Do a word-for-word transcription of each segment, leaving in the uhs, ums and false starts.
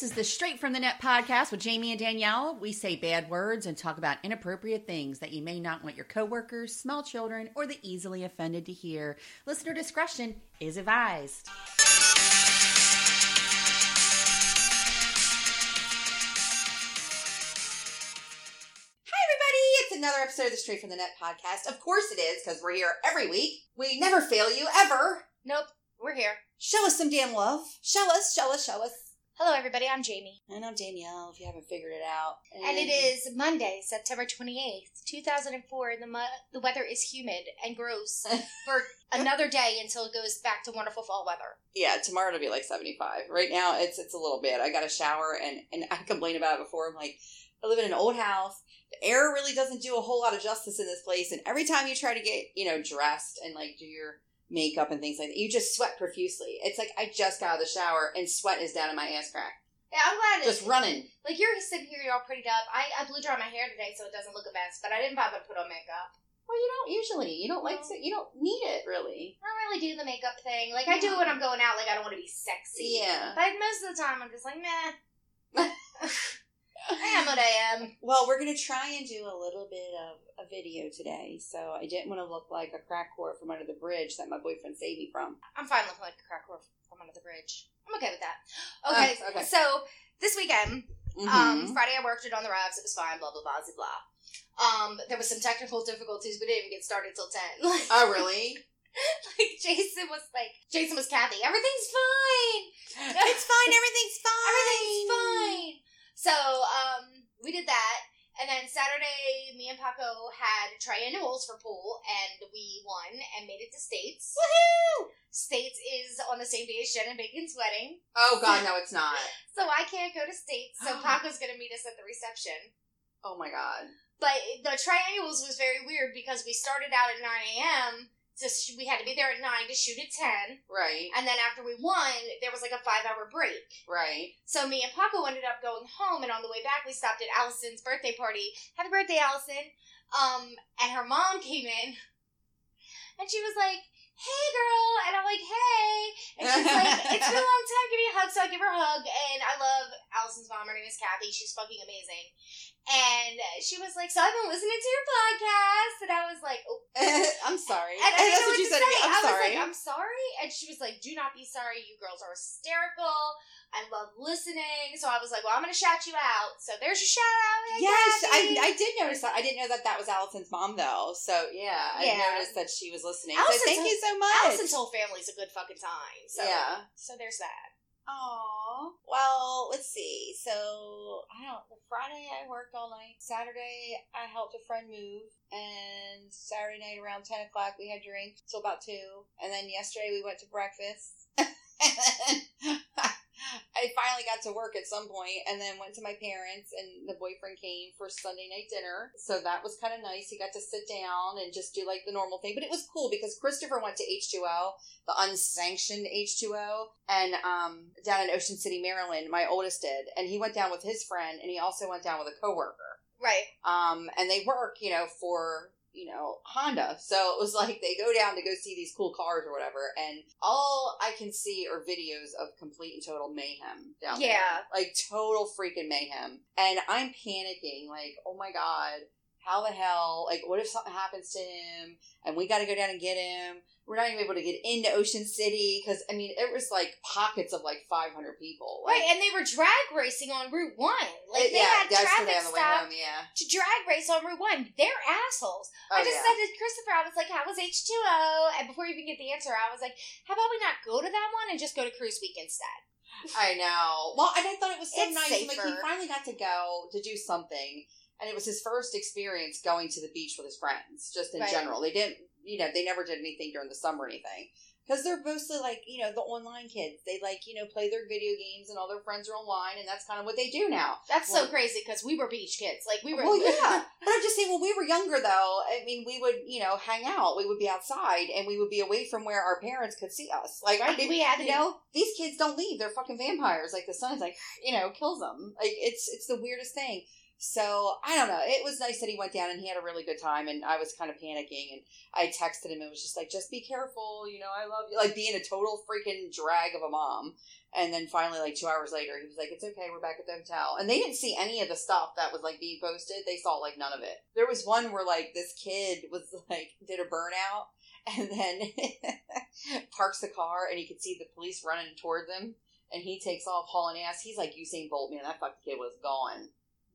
This is the Straight From The Net podcast with Jamie and Danielle. We say bad words and talk about inappropriate things that you may not want your coworkers, small children, or the easily offended to hear. Listener discretion is advised. Another episode of the Straight From The Net podcast. Of course it is, because we're here every week. We never fail you, ever. Nope, we're here. Show us some damn love. Show us, show us, show us. Hello, everybody. I'm Jamie. And I'm Danielle, if you haven't figured it out. And, and it is Monday, September twenty-eighth, two thousand four. The, mu- the weather is humid and gross for another day until it goes back to wonderful fall weather. Yeah, tomorrow it'll be like seventy-five. Right now, it's it's a little bit. I got a shower, and, and I complained about it before. I'm like, I live in an old house. The air really doesn't do a whole lot of justice in this place. And every time you try to get, you know, dressed and like do your makeup and things like that, you just sweat profusely. It's like I just got out of the shower and sweat is down in my ass crack. Yeah, I'm glad just it's just running. Like you're sitting here, you're all prettied up. I, I blew dry my hair today so it doesn't look a mess, but I didn't bother to put on makeup. Well, you don't usually. You don't like to, you don't need it, really. I don't really do the makeup thing. Like, I do it when I'm going out. Like, I don't want to be sexy. Yeah. But most of the time, I'm just like, meh. I am what I am. Well, we're going to try and do a little bit of a video today, so I didn't want to look like a crack whore from under the bridge that my boyfriend saved me from. I'm fine looking like a crack whore from under the bridge. I'm okay with that. Okay, uh, okay. So this weekend, mm-hmm. um, Friday I worked it on the revs. It was fine, blah, blah, blah, blah, blah. Um, there was some technical difficulties. We didn't even get started till ten. Like, oh, really? Like, Jason was like, Jason was Kathy. Everything's fine. It's fine. Everything's fine. Everything's fine. So, um, we did that, and then Saturday, me and Paco had triennials for pool, and we won and made it to States. Woohoo! States is on the same day as Jen and Bacon's wedding. Oh, God, no, it's not. So I can't go to States, so Paco's going to meet us at the reception. Oh, my God. But the triennials was very weird because we started out at nine a.m., so we had to be there at nine to shoot at ten. Right. And then after we won, there was like a five-hour break. Right. So me and Paco ended up going home, and on the way back, we stopped at Allison's birthday party. Happy birthday, Allison. Um, and her mom came in, and she was like, hey, girl. And I'm like, hey. And she's like, it's been a long time. Give me a hug. So I give her a hug, and I love Allison's mom. Her name is Kathy. She's fucking amazing. And she was like, so I've been listening to your podcast. And I was like, oh. I'm sorry. And, and that's what you said to me. I'm sorry. I was like, I'm sorry. And she was like, do not be sorry. You girls are hysterical. I love listening. So I was like, well, I'm going to shout you out. So there's your shout out. Hey, yes, I, I did notice that. I didn't know that that was Allison's mom, though. So, yeah, I yeah. noticed that she was listening. So thank whole, you so much. Allison's whole family's a good fucking time. So, yeah. So there's that. Aww. Well, let's see. So, I don't, Friday I worked all night. Saturday I helped a friend move. And Saturday night around ten o'clock we had drinks till about two. And then yesterday we went to breakfast. I finally got to work at some point and then went to my parents and the boyfriend came for Sunday night dinner. So that was kind of nice. He got to sit down and just do like the normal thing. But it was cool because Christopher went to H two O, the unsanctioned H two O, and um, down in Ocean City, Maryland, my oldest did. And he went down with his friend and he also went down with a coworker. Right. Um, and they work, you know, for... you know, Honda. So it was like they go down to go see these cool cars or whatever, and all I can see are videos of complete and total mayhem down yeah. there. Yeah. Like, total freaking mayhem. And I'm panicking, like, oh my God, how the hell, like, what if something happens to him, and we gotta go down and get him? We're not even able to get into Ocean City, because, I mean, it was, like, pockets of, like, five hundred people. Like, right, and they were drag racing on Route one. Like, it, they yeah, had traffic stop yeah. to drag race on Route one. They're assholes. Oh, I just yeah. said to Christopher, I was like, how was H two O? And before you even get the answer, I was like, how about we not go to that one and just go to Cruise Week instead? I know. Well, and I thought it was so it's nice. Safer. Like, he finally got to go to do something, and it was his first experience going to the beach with his friends, just in right. general. They didn't. You know, they never did anything during the summer or anything. Because they're mostly, like, you know, the online kids. They, like, you know, play their video games and all their friends are online, and that's kind of what they do now. That's well, so crazy, because we were beach kids. Like, we were... Well, yeah. But I'm just saying, when we were younger, though, I mean, we would, you know, hang out. We would be outside, and we would be away from where our parents could see us. Like, I mean, we had to you know, these kids don't leave. They're fucking vampires. Like, the sun's, like, you know, kills them. Like, it's it's the weirdest thing. So I don't know. It was nice that he went down and he had a really good time, and I was kind of panicking, and I texted him and was just like, just be careful, you know, I love you. Like being a total freaking drag of a mom. And then finally, like two hours later, he was like, it's okay, we're back at the hotel. And they didn't see any of the stuff that was like being posted. They saw like none of it. There was one where like this kid was like, did a burnout and then parks the car and he could see the police running towards him and he takes off hauling ass. He's like Usain Bolt, man, that fucking kid was gone.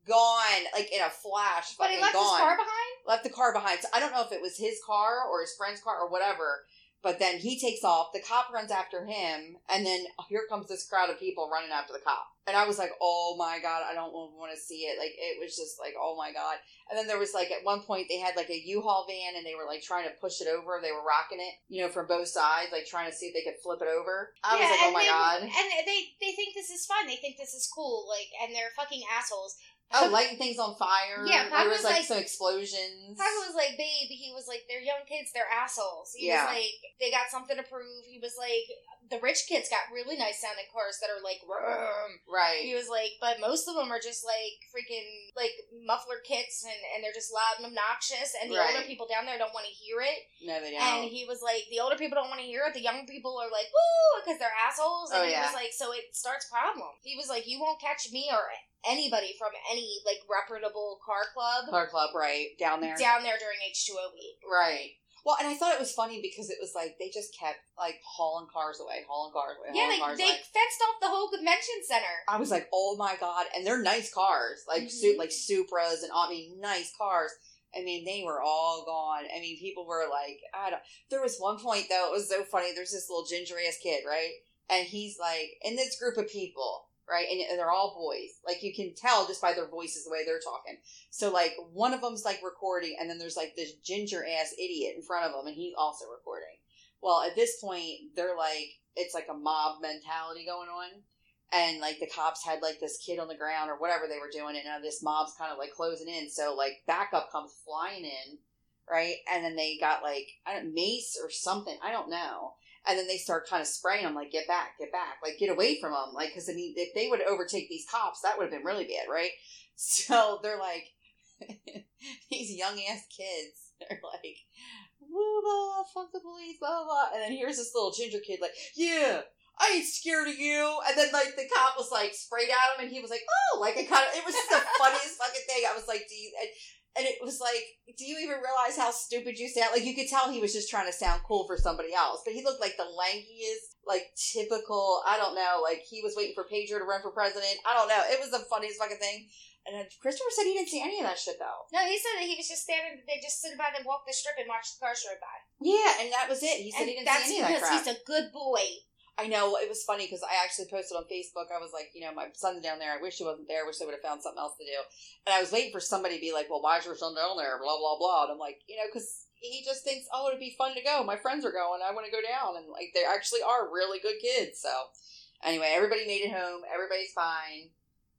Gone, like in a flash. But he left gone. His car behind? Left the car behind. So I don't know if it was his car or his friend's car or whatever. But then he takes off. The cop runs after him. And then here comes this crowd of people running after the cop. And I was like, oh my God, I don't want to see it. Like, it was just like, oh my God. And then there was like, at one point, they had like a U-Haul van and they were like trying to push it over. They were rocking it, you know, from both sides, like trying to see if they could flip it over. I yeah, was like, oh my they, God. And they, they think this is fun. They think this is cool. Like, and they're fucking assholes. Oh, lighting things on fire. Yeah, Papa there was, was like, like some explosions. Papa was like, babe, he was like, they're young kids, they're assholes. He yeah. was like, they got something to prove. He was like, the rich kids got really nice sounding cars that are like, vroom. Right. He was like, but most of them are just like freaking like muffler kits and, and they're just loud and obnoxious. And the right. older people down there don't want to hear it. No, they don't. And he was like, the older people don't want to hear it. The young people are like, woo, because they're assholes. And oh, he yeah. was like, so it starts problem. He was like, you won't catch me or anybody from any, like, reputable car club. Car club, right. Down there. Down there during H two O week. Right. Well, and I thought it was funny because it was, like, they just kept, like, hauling cars away, hauling cars away, yeah, hauling like, cars away. Yeah, they fenced off the whole convention center. I was like, oh, my God. And they're nice cars. Like, mm-hmm. su- like Supras and, I mean, nice cars. I mean, they were all gone. I mean, people were like, I don't... There was one point, though, it was so funny. There's this little ginger-ass kid, right? And he's, like, in this group of people... Right, and they're all boys. Like, you can tell just by their voices, the way they're talking. So, like, one of them's, like, recording, and then there's, like, this ginger-ass idiot in front of him, and he's also recording. Well, at this point, they're, like, it's, like, a mob mentality going on. And, like, the cops had, like, this kid on the ground or whatever they were doing, and now this mob's kind of, like, closing in. So, like, backup comes flying in, right? And then they got, like, I don't mace or something. I don't know. And then they start kind of spraying them, like, get back, get back. Like, get away from them. Like, because, I mean, if they would overtake these cops, that would have been really bad, right? So they're like, these young-ass kids, they're like, blah, blah, fuck the police, blah, blah. And then here's this little ginger kid, like, yeah, I ain't scared of you. And then, like, the cop was, like, sprayed at him, and he was like, oh, like, I kind of, it was just the funniest fucking thing. I was like, do you... And, And it was like, do you even realize how stupid you sound? Like, you could tell he was just trying to sound cool for somebody else. But he looked like the lankiest, like, typical, I don't know, like, he was waiting for Pedro to run for president. I don't know. It was the funniest fucking thing. And then Christopher said he didn't see any of that shit, though. No, he said that he was just standing, they just stood by them, walked the strip, and marched the car straight by. Yeah, and that was it. He said and he didn't see any of that crap. That's because he's a good boy. I know. It was funny because I actually posted on Facebook. I was like, you know, my son's down there. I wish he wasn't there. I wish they would have found something else to do. And I was waiting for somebody to be like, well, why is your son down there? Blah, blah, blah. And I'm like, you know, because he just thinks, oh, it'd be fun to go. My friends are going. I want to go down. And, like, they actually are really good kids. So, anyway, everybody made it home. Everybody's fine.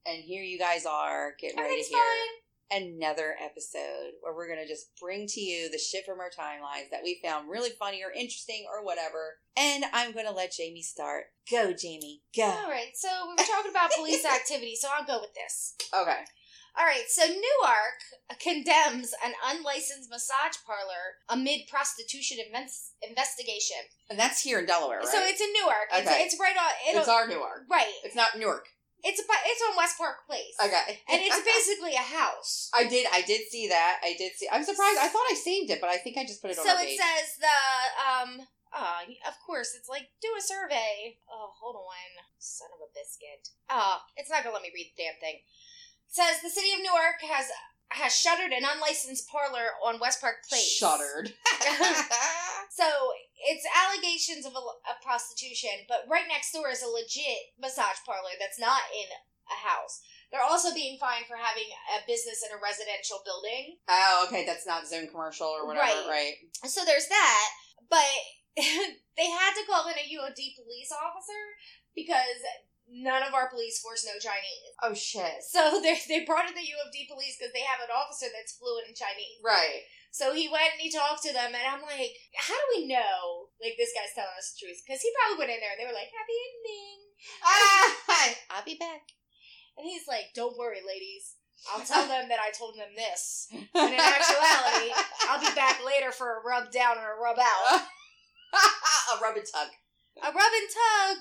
And here you guys are getting ready to hear another episode where we're going to just bring to you the shit from our timelines that we found really funny or interesting or whatever. And I'm going to let Jamie start. Go, Jamie. Go. All right. So we were talking about police activity, so I'll go with this. Okay. All right. So Newark condemns an unlicensed massage parlor amid prostitution inves- investigation. And that's here in Delaware, right? So it's in Newark. Okay. It's, it's right on. It's our Newark. Right. It's not Newark. It's a, it's on West Park Place. Okay. And it's basically a house. I did I did see that. I did see. I'm surprised. I thought I saved it, but I think I just put it on. So it page. Says the um oh, of course it's like do a survey. Oh, hold on. Son of a biscuit. Oh, it's not going to let me read the damn thing. It says the city of Newark has has shuttered an unlicensed parlor on West Park Place. Shuttered. So it's allegations of, a, of prostitution, but right next door is a legit massage parlor that's not in a house. They're also being fined for having a business in a residential building. Oh, okay. That's not zone commercial or whatever, right? right. So there's that, but they had to call in a U O D police officer because none of our police force know Chinese. Oh, shit. So they they brought in the U O D police because they have an officer that's fluent in Chinese. Right. So he went and he talked to them, and I'm like, how do we know, like, this guy's telling us the truth? Because he probably went in there, and they were like, happy ending. Ah, I'll be back. And he's like, don't worry, ladies. I'll tell them that I told them this. And in actuality, I'll be back later for a rub down or a rub out. A rub and tug. A rub and tug.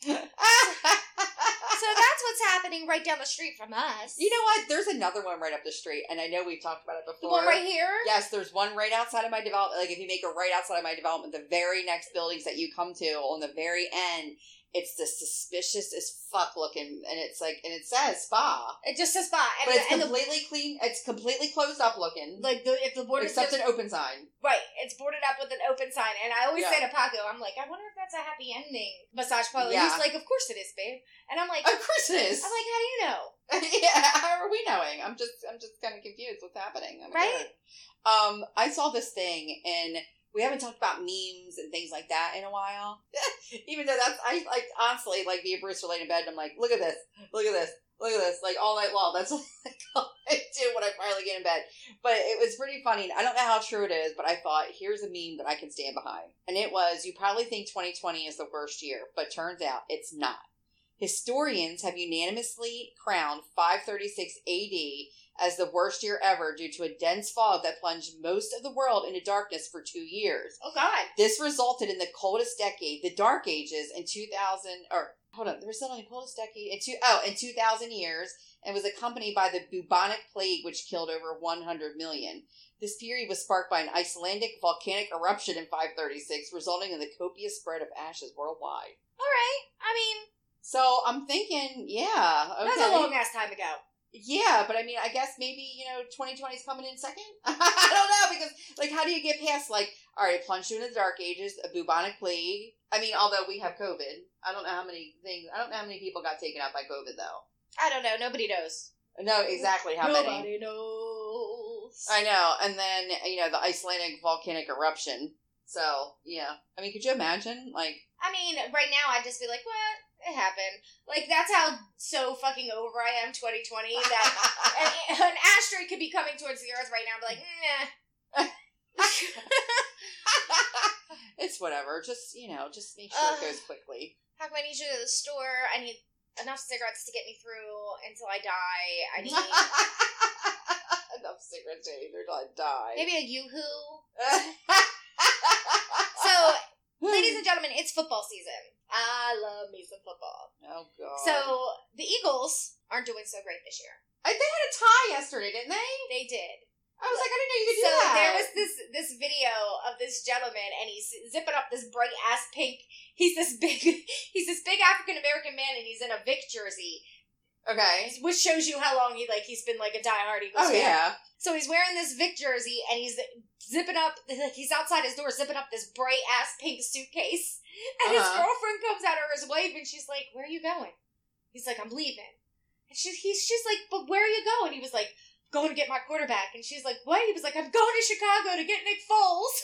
So that's what's happening right down the street from us. You know what? There's another one right up the street, and I know we've talked about it before. The one right here? Yes, there's one right outside of my development. Like, if you make a right outside of my development, the very next buildings that you come to on the very end, it's the suspicious as fuck looking, and it's like, and it says spa. It just says spa. And but it's and completely the, clean. It's completely closed up looking. Like, the, if the border... Except an open sign. Right. It's boarded up with an open sign. And I always yeah. say to Paco, I'm like, I wonder if that's a happy ending massage parlor. Yeah. He's like, of course it is, babe. And I'm like... Of course it is. I'm like, how do you know? Yeah, how are we knowing? I'm just, I'm just kind of confused what's happening. I'm right? Scared. Um, I saw this thing in... We haven't talked about memes and things like that in a while. Even though that's, I like, honestly, like, me and Bruce are laying in bed and I'm like, look at this, look at this, look at this, like, all night long. That's like all I do when I finally get in bed. But it was pretty funny. I don't know how true it is, but I thought, here's a meme that I can stand behind. And it was, you probably think twenty twenty is the worst year, but turns out it's not. Historians have unanimously crowned five thirty-six A D as the worst year ever due to a dense fog that plunged most of the world into darkness for two years. Oh, God. This resulted in the coldest decade, the Dark Ages, in two thousand, or, hold on, the resulting coldest decade, in two, oh, in two thousand years, and was accompanied by the bubonic plague, which killed over one hundred million. This period was sparked by an Icelandic volcanic eruption in five thirty-six, resulting in the copious spread of ashes worldwide. All right. I mean. So, I'm thinking, yeah. Okay. That's a long-ass time ago. Yeah, but I mean, I guess maybe, you know, twenty twenty is coming in second? I don't know, because, like, how do you get past, like, all right, plunged into the Dark Ages, a bubonic plague. I mean, although we have COVID. I don't know how many things, I don't know how many people got taken out by COVID, though. I don't know. Nobody knows. No, exactly how Nobody many. Nobody knows. I know. And then, you know, the Icelandic volcanic eruption. So, yeah. I mean, could you imagine, like... I mean, right now, I'd just be like, what? It happened. Like, that's how so fucking over I am twenty twenty that an, an asteroid could be coming towards the Earth right now. I'm like, nah. It's whatever. Just, you know, just make sure uh, it goes quickly. How come I need you to go to the store? I need enough cigarettes to get me through until I die. I need... enough cigarettes to get me through until I die. Maybe a Yoo-hoo. So... Ladies and gentlemen, it's football season. I love me some football. Oh, God. So, the Eagles aren't doing so great this year. They had a tie yesterday, didn't they? They did. I was like, I didn't know you could so do that. So, there was this this video of this gentleman, and he's zipping up this bright-ass pink. He's this big He's this big African-American man, and he's in a Vic jersey. Okay. Which shows you how long he, like, he's been, like, a diehard Eagles fan. Oh, yeah. So, he's wearing this Vic jersey, and he's... zipping up, he's outside his door zipping up this bright-ass pink suitcase. And uh-huh. his girlfriend comes out of his wave and she's like, where are you going? He's like, I'm leaving. And she, he's just like, but where are you going? He was like, going to get my quarterback. And she's like, what? He was like, I'm going to Chicago to get Nick Foles.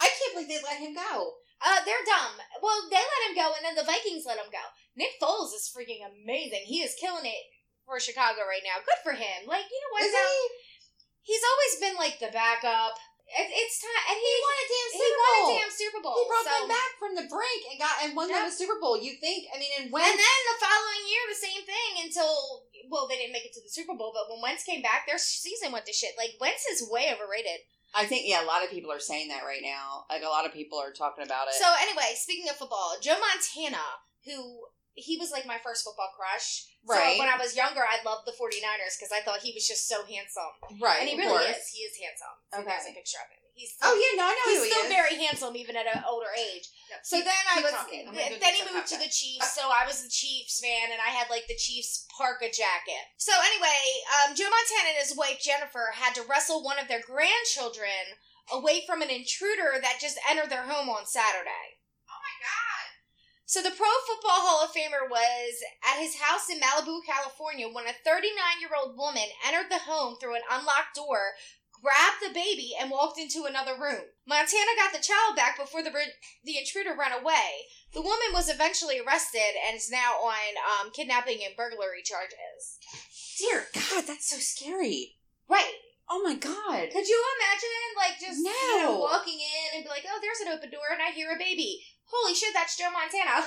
I can't believe they let him go. Uh, they're dumb. Well, they let him go and then the Vikings let him go. Nick Foles is freaking amazing. He is killing it. For Chicago right now. Good for him. Like, you know what? Is now, he? He's always been, like, the backup. It, it's time. And he, he won a damn Super Bowl. He won a damn Super Bowl. He brought so. them back from the brink and got and won yeah. them a Super Bowl. You think? I mean, and when? And then the following year, the same thing until, well, they didn't make it to the Super Bowl, but when Wentz came back, their season went to shit. Like, Wentz is way overrated. I think, yeah, a lot of people are saying that right now. Like, a lot of people are talking about it. So, anyway, speaking of football, Joe Montana, who... he was, like, my first football crush. Right. So, when I was younger, I loved the 49ers because I thought he was just so handsome. Right, And he really course. is. He is handsome. So okay. There's a picture of him. He's still, oh, yeah, no, I know He's who he still is. very handsome even at an older age. No, so, keep, then I was... Th- then he moved to that. the Chiefs, so I was the Chiefs fan, and I had, like, the Chiefs parka jacket. So, anyway, um, Joe Montana and his wife, Jennifer, had to wrestle one of their grandchildren away from an intruder that just entered their home on Saturday. Oh, my God. So the Pro Football Hall of Famer was at his house in Malibu, California, when a thirty-nine-year-old woman entered the home through an unlocked door, grabbed the baby, and walked into another room. Montana got the child back before the the intruder ran away. The woman was eventually arrested and is now on um, kidnapping and burglary charges. Dear God, that's so scary. Right. Oh, my God. Could you imagine, like, just no. you know, walking in and be like, oh, there's an open door and I hear a baby. Holy shit, that's Joe Montana.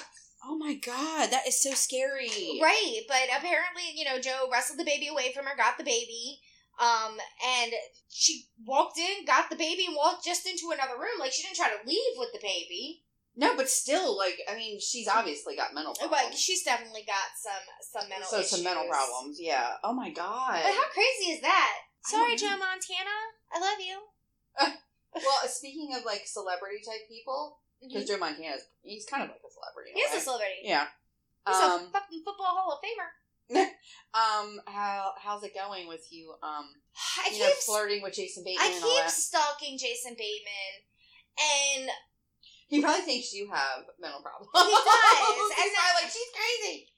Oh my God, that is so scary. Right, but apparently, you know, Joe wrestled the baby away from her, got the baby, um, and she walked in, got the baby, and walked just into another room. Like, she didn't try to leave with the baby. No, but still, like, I mean, she's obviously got mental problems. But she's definitely got some, some mental so issues. So some mental problems, yeah. Oh my God. But how crazy is that? Sorry, Joe Montana. I love you. Uh, well, speaking of, like, celebrity-type people... Because Joe Montana, he's kind of like a celebrity. He is right? a celebrity. Yeah. He's um, a fucking football Hall of Famer. um, how how's it going with you, um, I you keep, know, flirting with Jason Bateman I and all that? I keep stalking Jason Bateman, and... He probably thinks you have mental problems. He does. He's and probably like, she's crazy.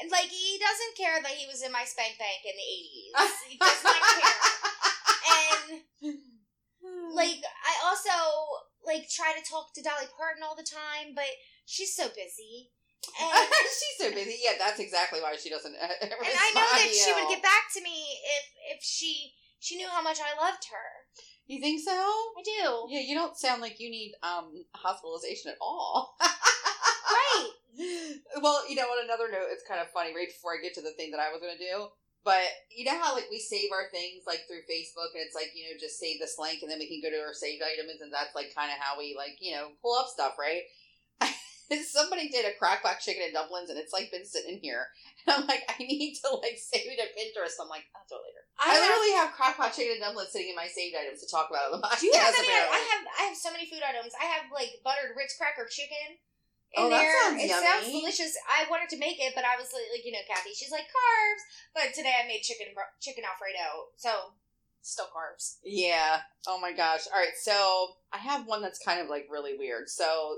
And, like, he doesn't care that he was in my spank bank in the eighties. He does not care. And, like, I also... Like, try to talk to Dolly Parton all the time, but she's so busy. And she's so busy. Yeah, that's exactly why she doesn't uh, respond. And I know that she would get back to me if if she she knew how much I loved her. You think so? I do. Yeah, you don't sound like you need um hospitalization at all. Right. Well, you know, on another note, it's kind of funny, right before I get to the thing that I was going to do. But you know how, like, we save our things, like, through Facebook, and it's like, you know, just save this link, and then we can go to our saved items, and that's, like, kind of how we, like, you know, pull up stuff, right? Somebody did a crock-pot chicken and dumplings, and it's, like, been sitting here. And I'm like, I need to, like, save it to Pinterest. I'm like, I'll do it later. I, I literally have, have crock-pot chicken and dumplings sitting in my saved items to talk about on the podcast. Do you have any, I have I have so many food items. I have, like, buttered Ritz cracker chicken. In oh, there. That sounds it yummy. Sounds delicious. I wanted to make it, but I was like, like, you know, Kathy, she's like, carbs. But today I made chicken chicken Alfredo, so still carbs. Yeah. Oh, my gosh. All right, so I have one that's kind of, like, really weird. So,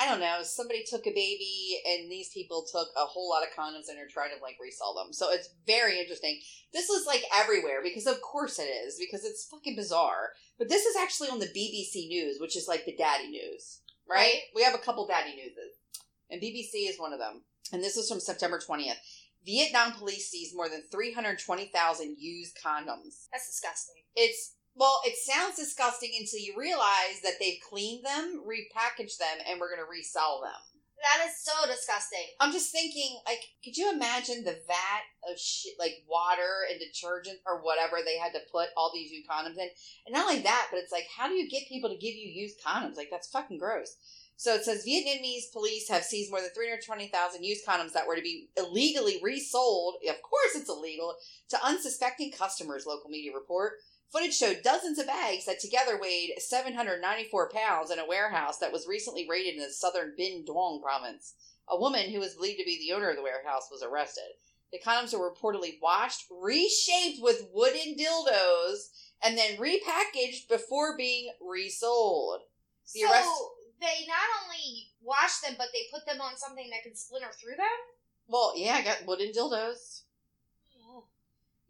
I don't know. Somebody took a baby, and these people took a whole lot of condoms and are trying to, like, resell them. So, it's very interesting. This is, like, everywhere, because of course it is, because it's fucking bizarre. But this is actually on the B B C News, which is, like, the daddy news. Right? We have a couple daddy newses, and B B C is one of them. And this is from September twentieth. Vietnam police seized more than three hundred twenty thousand used condoms. That's disgusting. It's, well, it sounds disgusting until you realize that they've cleaned them, repackaged them, and we're going to resell them. That is so disgusting. I'm just thinking, like, could you imagine the vat of, shit, like, water and detergent or whatever they had to put all these used condoms in? And not only that, but it's like, how do you get people to give you used condoms? Like, that's fucking gross. So it says, Vietnamese police have seized more than three hundred twenty thousand used condoms that were to be illegally resold, of course it's illegal, to unsuspecting customers, local media report. Footage showed dozens of bags that together weighed seven hundred ninety-four pounds in a warehouse that was recently raided in the southern Binh Duong province. A woman who was believed to be the owner of the warehouse was arrested. The condoms were reportedly washed, reshaped with wooden dildos, and then repackaged before being resold. The so, arrest- they not only washed them, but they put them on something that could splinter through them? Well, yeah, I got wooden dildos.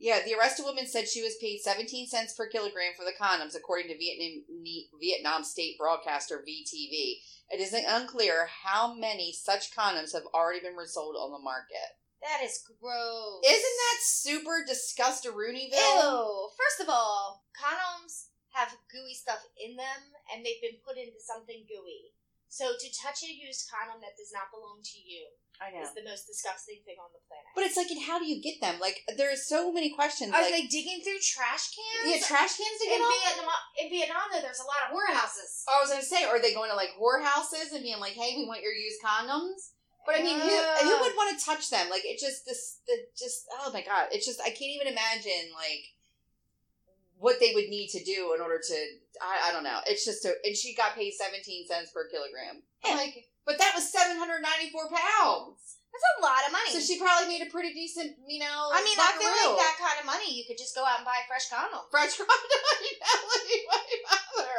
Yeah, the arrested woman said she was paid seventeen cents per kilogram for the condoms, according to Vietnam Vietnam State Broadcaster, V T V. It isn't unclear how many such condoms have already been resold on the market. That is gross. Isn't that super disgustarooneyville? Ew. First of all, condoms have gooey stuff in them, and they've been put into something gooey. So to touch a used condom that does not belong to you I know. is the most disgusting thing on the planet. But it's like, and how do you get them? Like, there are so many questions. Are like, they digging through trash cans? Yeah, trash cans to get in them? In Vietnam, though, there's a lot of whorehouses. I was going to say, are they going to, like, whorehouses and being like, hey, we want your used condoms? But, I mean, uh, who, who would want to touch them? Like, it just, this, the, just, oh, my God. It's just, I can't even imagine, like... what they would need to do in order to, I, I don't know. It's just, a, and she got paid seventeen cents per kilogram. Yeah. Like, but that was seven hundred ninety-four pounds. That's a lot of money. So she probably made a pretty decent, you know, I mean, I feel like that kind of money, you could just go out and buy fresh condoms. Fresh condoms, you know, like, why bother?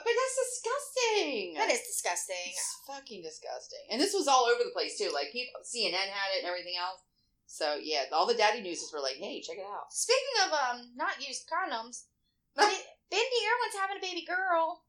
But that's disgusting. That is disgusting. It's fucking disgusting. And this was all over the place, too. Like, people, C N N had it and everything else. So, yeah, all the daddy newses were like, hey, check it out. Speaking of um, not used condoms, Bindi Irwin's having a baby girl.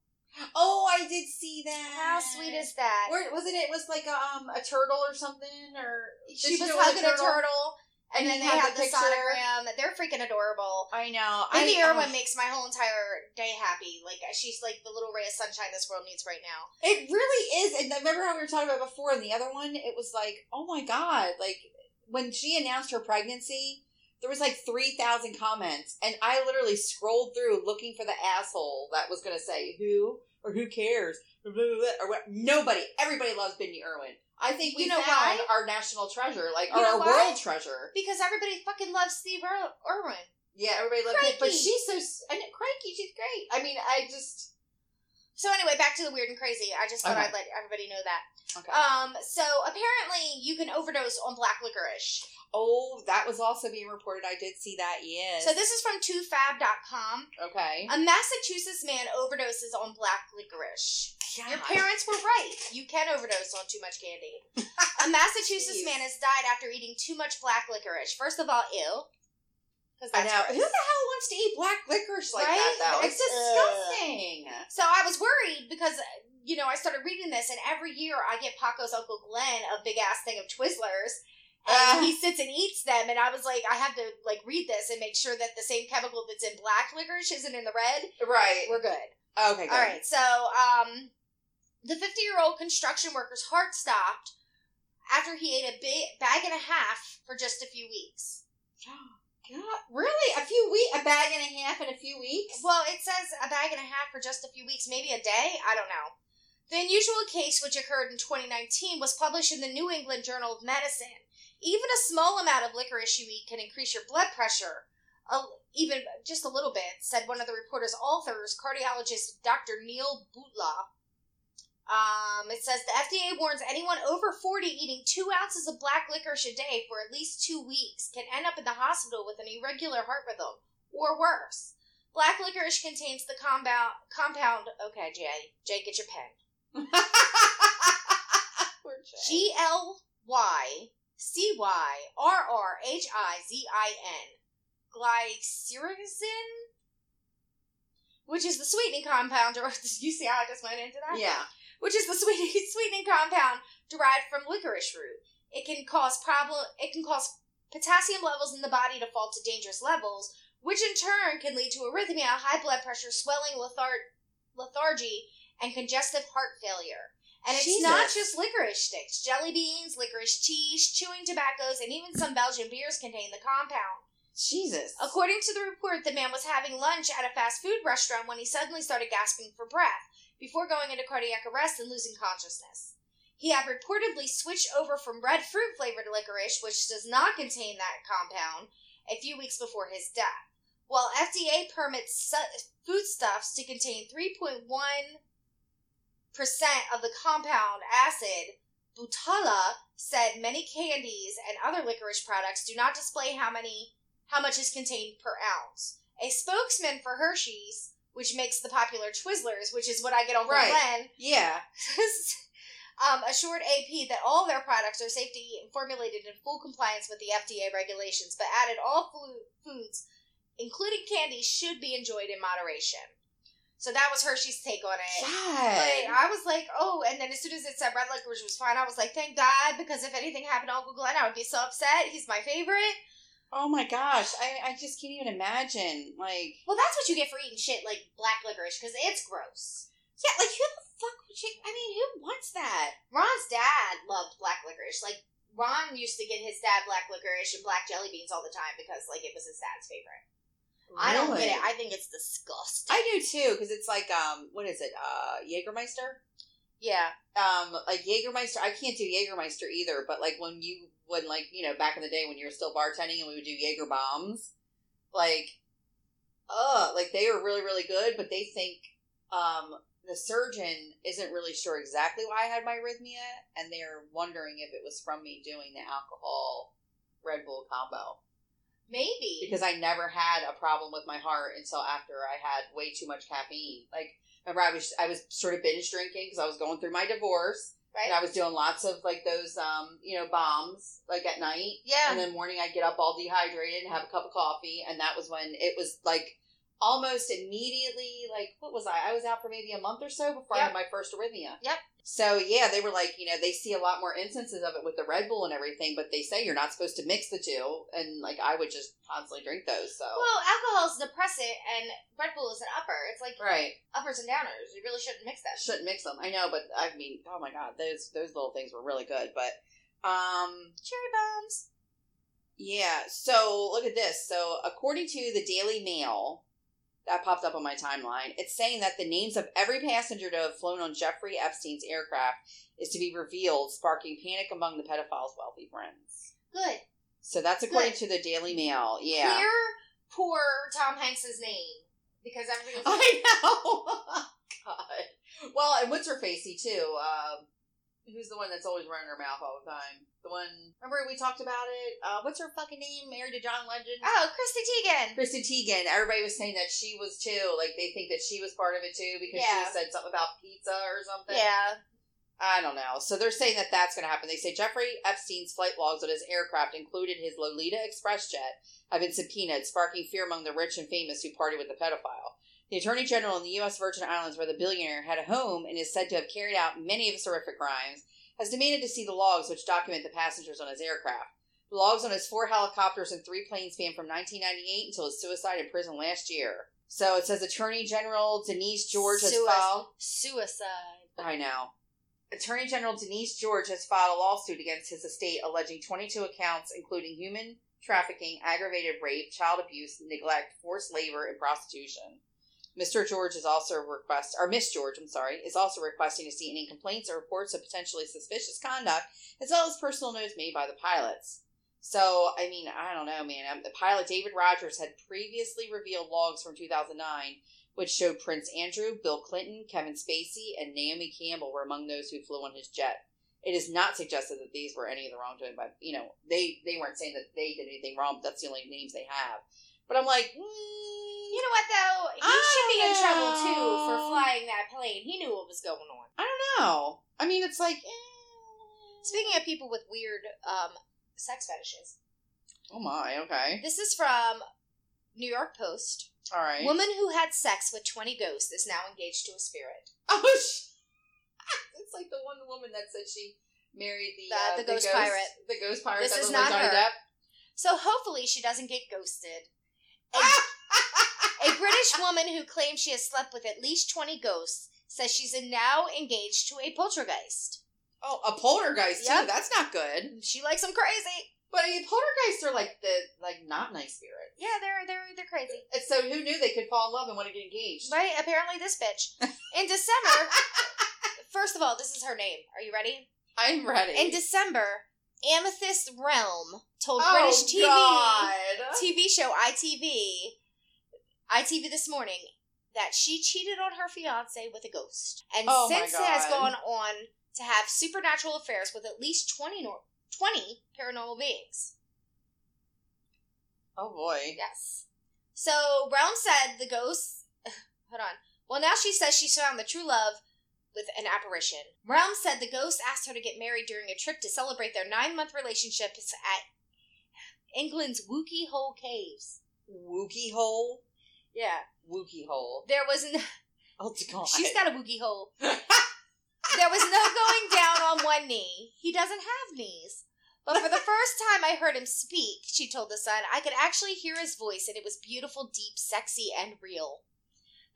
Oh, I did see that. How sweet is that? Where, wasn't it, it was like a, um, a turtle or something? Or She, she was hugging a turtle. a turtle, And, and then they, they have the, the sonogram. They're freaking adorable. I know. Bindi Irwin oh. makes my whole entire day happy. Like, she's like the little ray of sunshine this world needs right now. It really is. And I remember how we were talking about before in the other one, it was like, oh my God. Like, when she announced her pregnancy, there was like three thousand comments. And I literally scrolled through looking for the asshole that was going to say who or who cares. Or what. Nobody. Everybody loves Bindi Irwin. I think we you know found why? our national treasure, like, you or our why? world treasure. Because everybody fucking loves Steve Irwin. Yeah, everybody loves him. But she's so... And Crikey, she's great. I mean, I just... So anyway, back to the weird and crazy. I just thought okay. I'd let everybody know that. Okay. Um, so apparently you can overdose on black licorice. Oh, that was also being reported. I did see that, yes. So this is from two fab dot com. Okay. A Massachusetts man overdoses on black licorice. God. Your parents were right. You can overdose on too much candy. A Massachusetts Jeez. man has died after eating too much black licorice. First of all, ew. I know. Gross. Who the hell wants to eat black licorice like right? that, though? It's disgusting. Ugh. So I was worried because... You know, I started reading this, and every year I get Paco's Uncle Glenn a big-ass thing of Twizzlers, and uh, he sits and eats them, and I was like, I have to, like, read this and make sure that the same chemical that's in black licorice isn't in the red. Right. We're good. Okay, good. All right, so, um, the fifty-year-old construction worker's heart stopped after he ate a big bag and a half for just a few weeks. God, really? A few weeks? A bag and a half in a few weeks? Well, it says a bag and a half for just a few weeks, maybe a day? I don't know. The unusual case, which occurred in twenty nineteen, was published in the New England Journal of Medicine. Even a small amount of licorice you eat can increase your blood pressure, uh, even just a little bit, said one of the reporter's authors, cardiologist Doctor Neil Butla. Um, it says the F D A warns anyone over forty eating two ounces of black licorice a day for at least two weeks can end up in the hospital with an irregular heart rhythm, or worse. Black licorice contains the compound, compound, okay, Jay, Jay, get your pen. G L Y C Y R R H I Z I N glycyrrhizin, which is the sweetening compound or you see how I just went into that? Yeah. Which is the sweetening sweetening compound derived from licorice root. It can cause problem it can cause potassium levels in the body to fall to dangerous levels, which in turn can lead to arrhythmia, high blood pressure, swelling, lethar- lethargy and congestive heart failure. And it's Jesus. not just licorice sticks. Jelly beans, licorice cheese, chewing tobaccos, and even some Belgian beers contain the compound. Jesus. According to the report, the man was having lunch at a fast food restaurant when he suddenly started gasping for breath before going into cardiac arrest and losing consciousness. He had reportedly switched over from red fruit-flavored licorice, which does not contain that compound, a few weeks before his death. While F D A permits su- foodstuffs to contain three point one percent of the compound acid, Butala said many candies and other licorice products do not display how many how much is contained per ounce. A spokesman for Hershey's, which makes the popular Twizzlers, which is what I get on right. Glenn, yeah, um, assured A P that all their products are safe to eat and formulated in full compliance with the F D A regulations, but added all food, foods, including candy, should be enjoyed in moderation. So that was Hershey's take on it. God. But I was like, oh, and then as soon as it said red licorice was fine, I was like, thank God, because if anything happened to Uncle Glenn, I would be so upset. He's my favorite. Oh, my gosh. I, I just can't even imagine. Like, well, that's what you get for eating shit like black licorice, because it's gross. Yeah, like, who the fuck would you... I mean, who wants that? Ron's dad loved black licorice. Like, Ron used to get his dad black licorice and black jelly beans all the time because, like, it was his dad's favorite. Really? I don't get it. I think it's disgusting. I do, too, because it's like, um, what is it, uh, Jägermeister? Yeah. Um, like, Jägermeister, I can't do Jägermeister either, but, like, when you, when, like, you know, back in the day when you were still bartending and we would do Jäger bombs, like, uh, like, they were really, really good, but they think, um, the surgeon isn't really sure exactly why I had my arrhythmia, and they're wondering if it was from me doing the alcohol Red Bull combo. Maybe. Because I never had a problem with my heart until after I had way too much caffeine. Like, remember I was I was sort of binge drinking because I was going through my divorce. Right. And I was doing lots of, like, those, um, you know, bombs, like, at night. Yeah. And then morning I'd get up all dehydrated and have a cup of coffee. And that was when it was, like, almost immediately, like, what was I? I was out for maybe a month or so before yep. I had my first arrhythmia. Yep. So, yeah, they were like, you know, they see a lot more instances of it with the Red Bull and everything, but they say you're not supposed to mix the two, and, like, I would just constantly drink those, so. Well, alcohol's an oppressant, and Red Bull is an upper. It's like right. uppers and downers. You really shouldn't mix that. Shouldn't mix them. I know, but, I mean, oh, my God, those those little things were really good, but, um... cherry bombs. Yeah, so, look at this. So, according to the Daily Mail... that popped up on my timeline. It's saying that the names of every passenger to have flown on Jeffrey Epstein's aircraft is to be revealed, sparking panic among the pedophile's wealthy friends. Good. So that's according Good. to the Daily Mail. Yeah. Clear poor Tom Hanks's name because everything. I know. God. Well, and what's her facey too? Uh, who's the one that's always running her mouth all the time? The one, remember we talked about it? Uh, what's her fucking name? Married to John Legend? Oh, Chrissy Teigen. Chrissy Teigen. Everybody was saying that she was too. Like, they think that she was part of it too because yeah. she said something about pizza or something. Yeah. I don't know. So they're saying that that's going to happen. They say Jeffrey Epstein's flight logs on his aircraft included his Lolita Express jet have been subpoenaed, sparking fear among the rich and famous who party with the pedophile. The Attorney General in the U S. Virgin Islands, where the billionaire had a home and is said to have carried out many of his horrific crimes, has demanded to see the logs which document the passengers on his aircraft. The logs on his four helicopters and three planes span from nineteen ninety-eight until his suicide in prison last year. So it says Attorney General Denise George has Sui- filed... Suicide. I know. Attorney General Denise George has filed a lawsuit against his estate alleging twenty-two accounts including human trafficking, aggravated rape, child abuse, neglect, forced labor, and prostitution. Mister George is also request, or Miss George, I'm sorry, is also requesting to see any complaints or reports of potentially suspicious conduct, as well as personal notes made by the pilots. So, I mean, I don't know, man. The pilot David Rogers had previously revealed logs from two thousand nine, which showed Prince Andrew, Bill Clinton, Kevin Spacey, and Naomi Campbell were among those who flew on his jet. It is not suggested that these were any of the wrongdoing, but, you know, they, they weren't saying that they did anything wrong, but that's the only names they have. But I'm like, mm, you know what, though? He I should be in know. trouble, too, for flying that plane. He knew what was going on. I don't know. I mean, it's like... Eh. Speaking of people with weird um, sex fetishes. Oh, my. Okay. This is from New York Post. All right. Woman who had sex with twenty ghosts is now engaged to a spirit. Oh, sh- It's like the one woman that said she married the... The, uh, the, the ghost, ghost pirate. The ghost pirate. This that is not her. Up. So, hopefully, she doesn't get ghosted. And- ah! A British woman who claims she has slept with at least twenty ghosts says she's now engaged to a poltergeist. Oh, a poltergeist, yep. too? That's not good. She likes them crazy. But I mean, poltergeists are like the like not nice spirits. Yeah, they're they're they're crazy. So who knew they could fall in love and want to get engaged? Right, apparently this bitch. In December, first of all, this is her name. Are you ready? I'm ready. In December, Amethyst Realm told oh, British T V, God. T V show I T V... I T V This Morning that she cheated on her fiance with a ghost. And oh since has gone on to have supernatural affairs with at least twenty, no- twenty paranormal beings. Oh boy. Yes. So Brown said the ghosts, hold on. Well, now she says she's found the true love with an apparition. Realm said the ghost asked her to get married during a trip to celebrate their nine-month relationship at England's Wookie Hole Caves. Wookie Hole? Yeah. Wookie hole. There was no... Oh, God. She's got a wookie hole. There was no going down on one knee. He doesn't have knees. But for the first time I heard him speak, she told The Sun, I could actually hear his voice, and it was beautiful, deep, sexy, and real.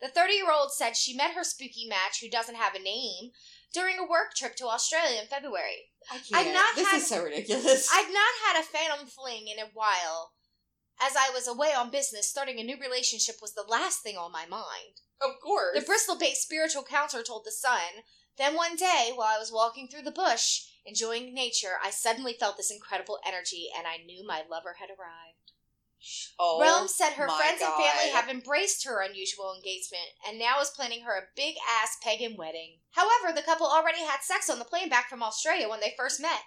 The thirty-year-old said she met her spooky match, who doesn't have a name, during a work trip to Australia in February. I can't. I've not this had, is so ridiculous. I've not had a phantom fling in a while. As I was away on business, starting a new relationship was the last thing on my mind. Of course. The Bristol-based spiritual counselor told The Sun, then one day, while I was walking through the bush, enjoying nature, I suddenly felt this incredible energy, and I knew my lover had arrived. Oh, Realm said her friends God. and family have embraced her unusual engagement, and now is planning her a big-ass pagan wedding. However, the couple already had sex on the plane back from Australia when they first met.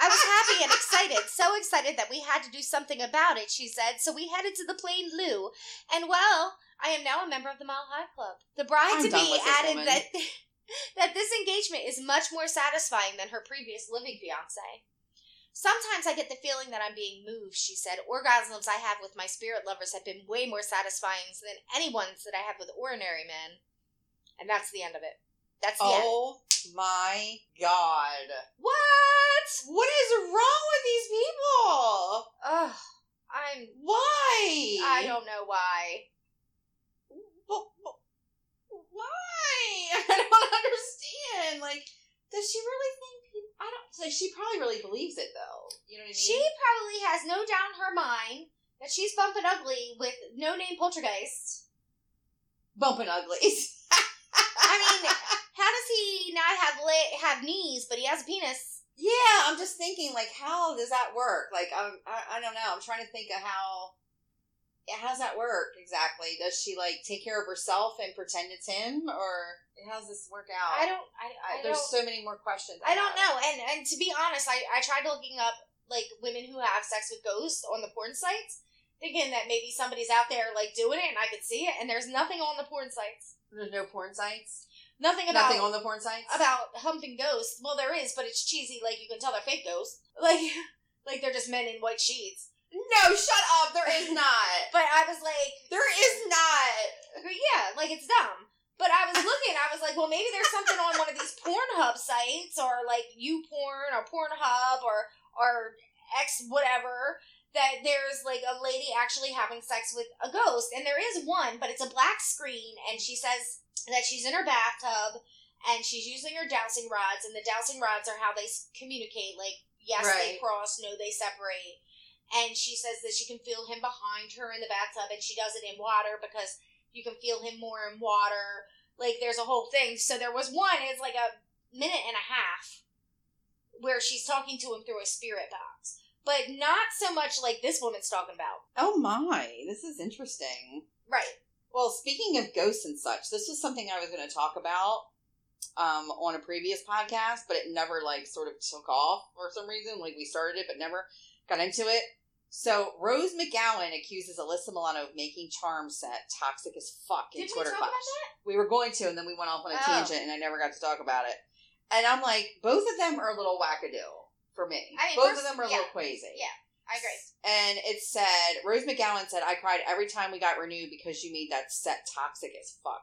I was happy and excited, so excited that we had to do something about it, she said, so we headed to the plain loo, and well, I am now a member of the Mile High Club. The bride-to-be added that that this engagement is much more satisfying than her previous living fiancé. Sometimes I get the feeling that I'm being moved, she said. Orgasms I have with my spirit lovers have been way more satisfying than any ones that I have with ordinary men. And that's the end of it. That's the oh. end. my God. What? What is wrong with these people? Ugh. I'm... Why? I don't know why. Why? I don't understand. Like, does she really think people... I don't... Like, she probably really believes it, though. You know what I mean? She probably has no doubt in her mind that she's bumping ugly with no-name poltergeist. Bumping uglies. I mean, how does he not have lit, have knees, but he has a penis? Yeah, I'm just thinking, like, how does that work? Like, I'm, I I don't know. I'm trying to think of how... How does that work, exactly? Does she, like, take care of herself and pretend it's him, or... How does this work out? I don't... I, I There's don't, so many more questions. I don't know. It. And and to be honest, I, I tried looking up, like, women who have sex with ghosts on the porn sites, thinking that maybe somebody's out there, like, doing it, and I could see it, and there's nothing on the porn sites. There's no porn sites? Nothing about... Nothing on the porn sites? About humping ghosts. Well, there is, but it's cheesy. Like, you can tell they're fake ghosts. Like, like they're just men in white sheets. No, shut up. There is not. But I was like... There is not. Yeah, like, it's dumb. But I was looking. I was like, well, maybe there's something on one of these Pornhub sites, or, like, YouPorn, or Pornhub, or, or X whatever... that there's, like, a lady actually having sex with a ghost. And there is one, but it's a black screen, and she says that she's in her bathtub, and she's using her dowsing rods, and the dowsing rods are how they communicate. Like, yes, right. They cross, no, they separate. And she says that she can feel him behind her in the bathtub, and she does it in water because you can feel him more in water. Like, there's a whole thing. So there was one, it's like a minute and a half, where she's talking to him through a spirit box. But not so much like this woman's talking about. Oh my, this is interesting. Right. Well, speaking of ghosts and such, this was something I was going to talk about um, on a previous podcast, but it never like sort of took off for some reason. Like we started it, but never got into it. So Rose McGowan accuses Alyssa Milano of making Charmed set toxic as fuck in Did Twitter clutch. We were going to, and then we went off on a oh. tangent, and I never got to talk about it. And I'm like, both of them are a little wackadoodle. For me. I mean, both of them are yeah, a little crazy. Yeah, I agree. And it said, Rose McGowan said, I cried every time we got renewed because you made that set toxic as fuck.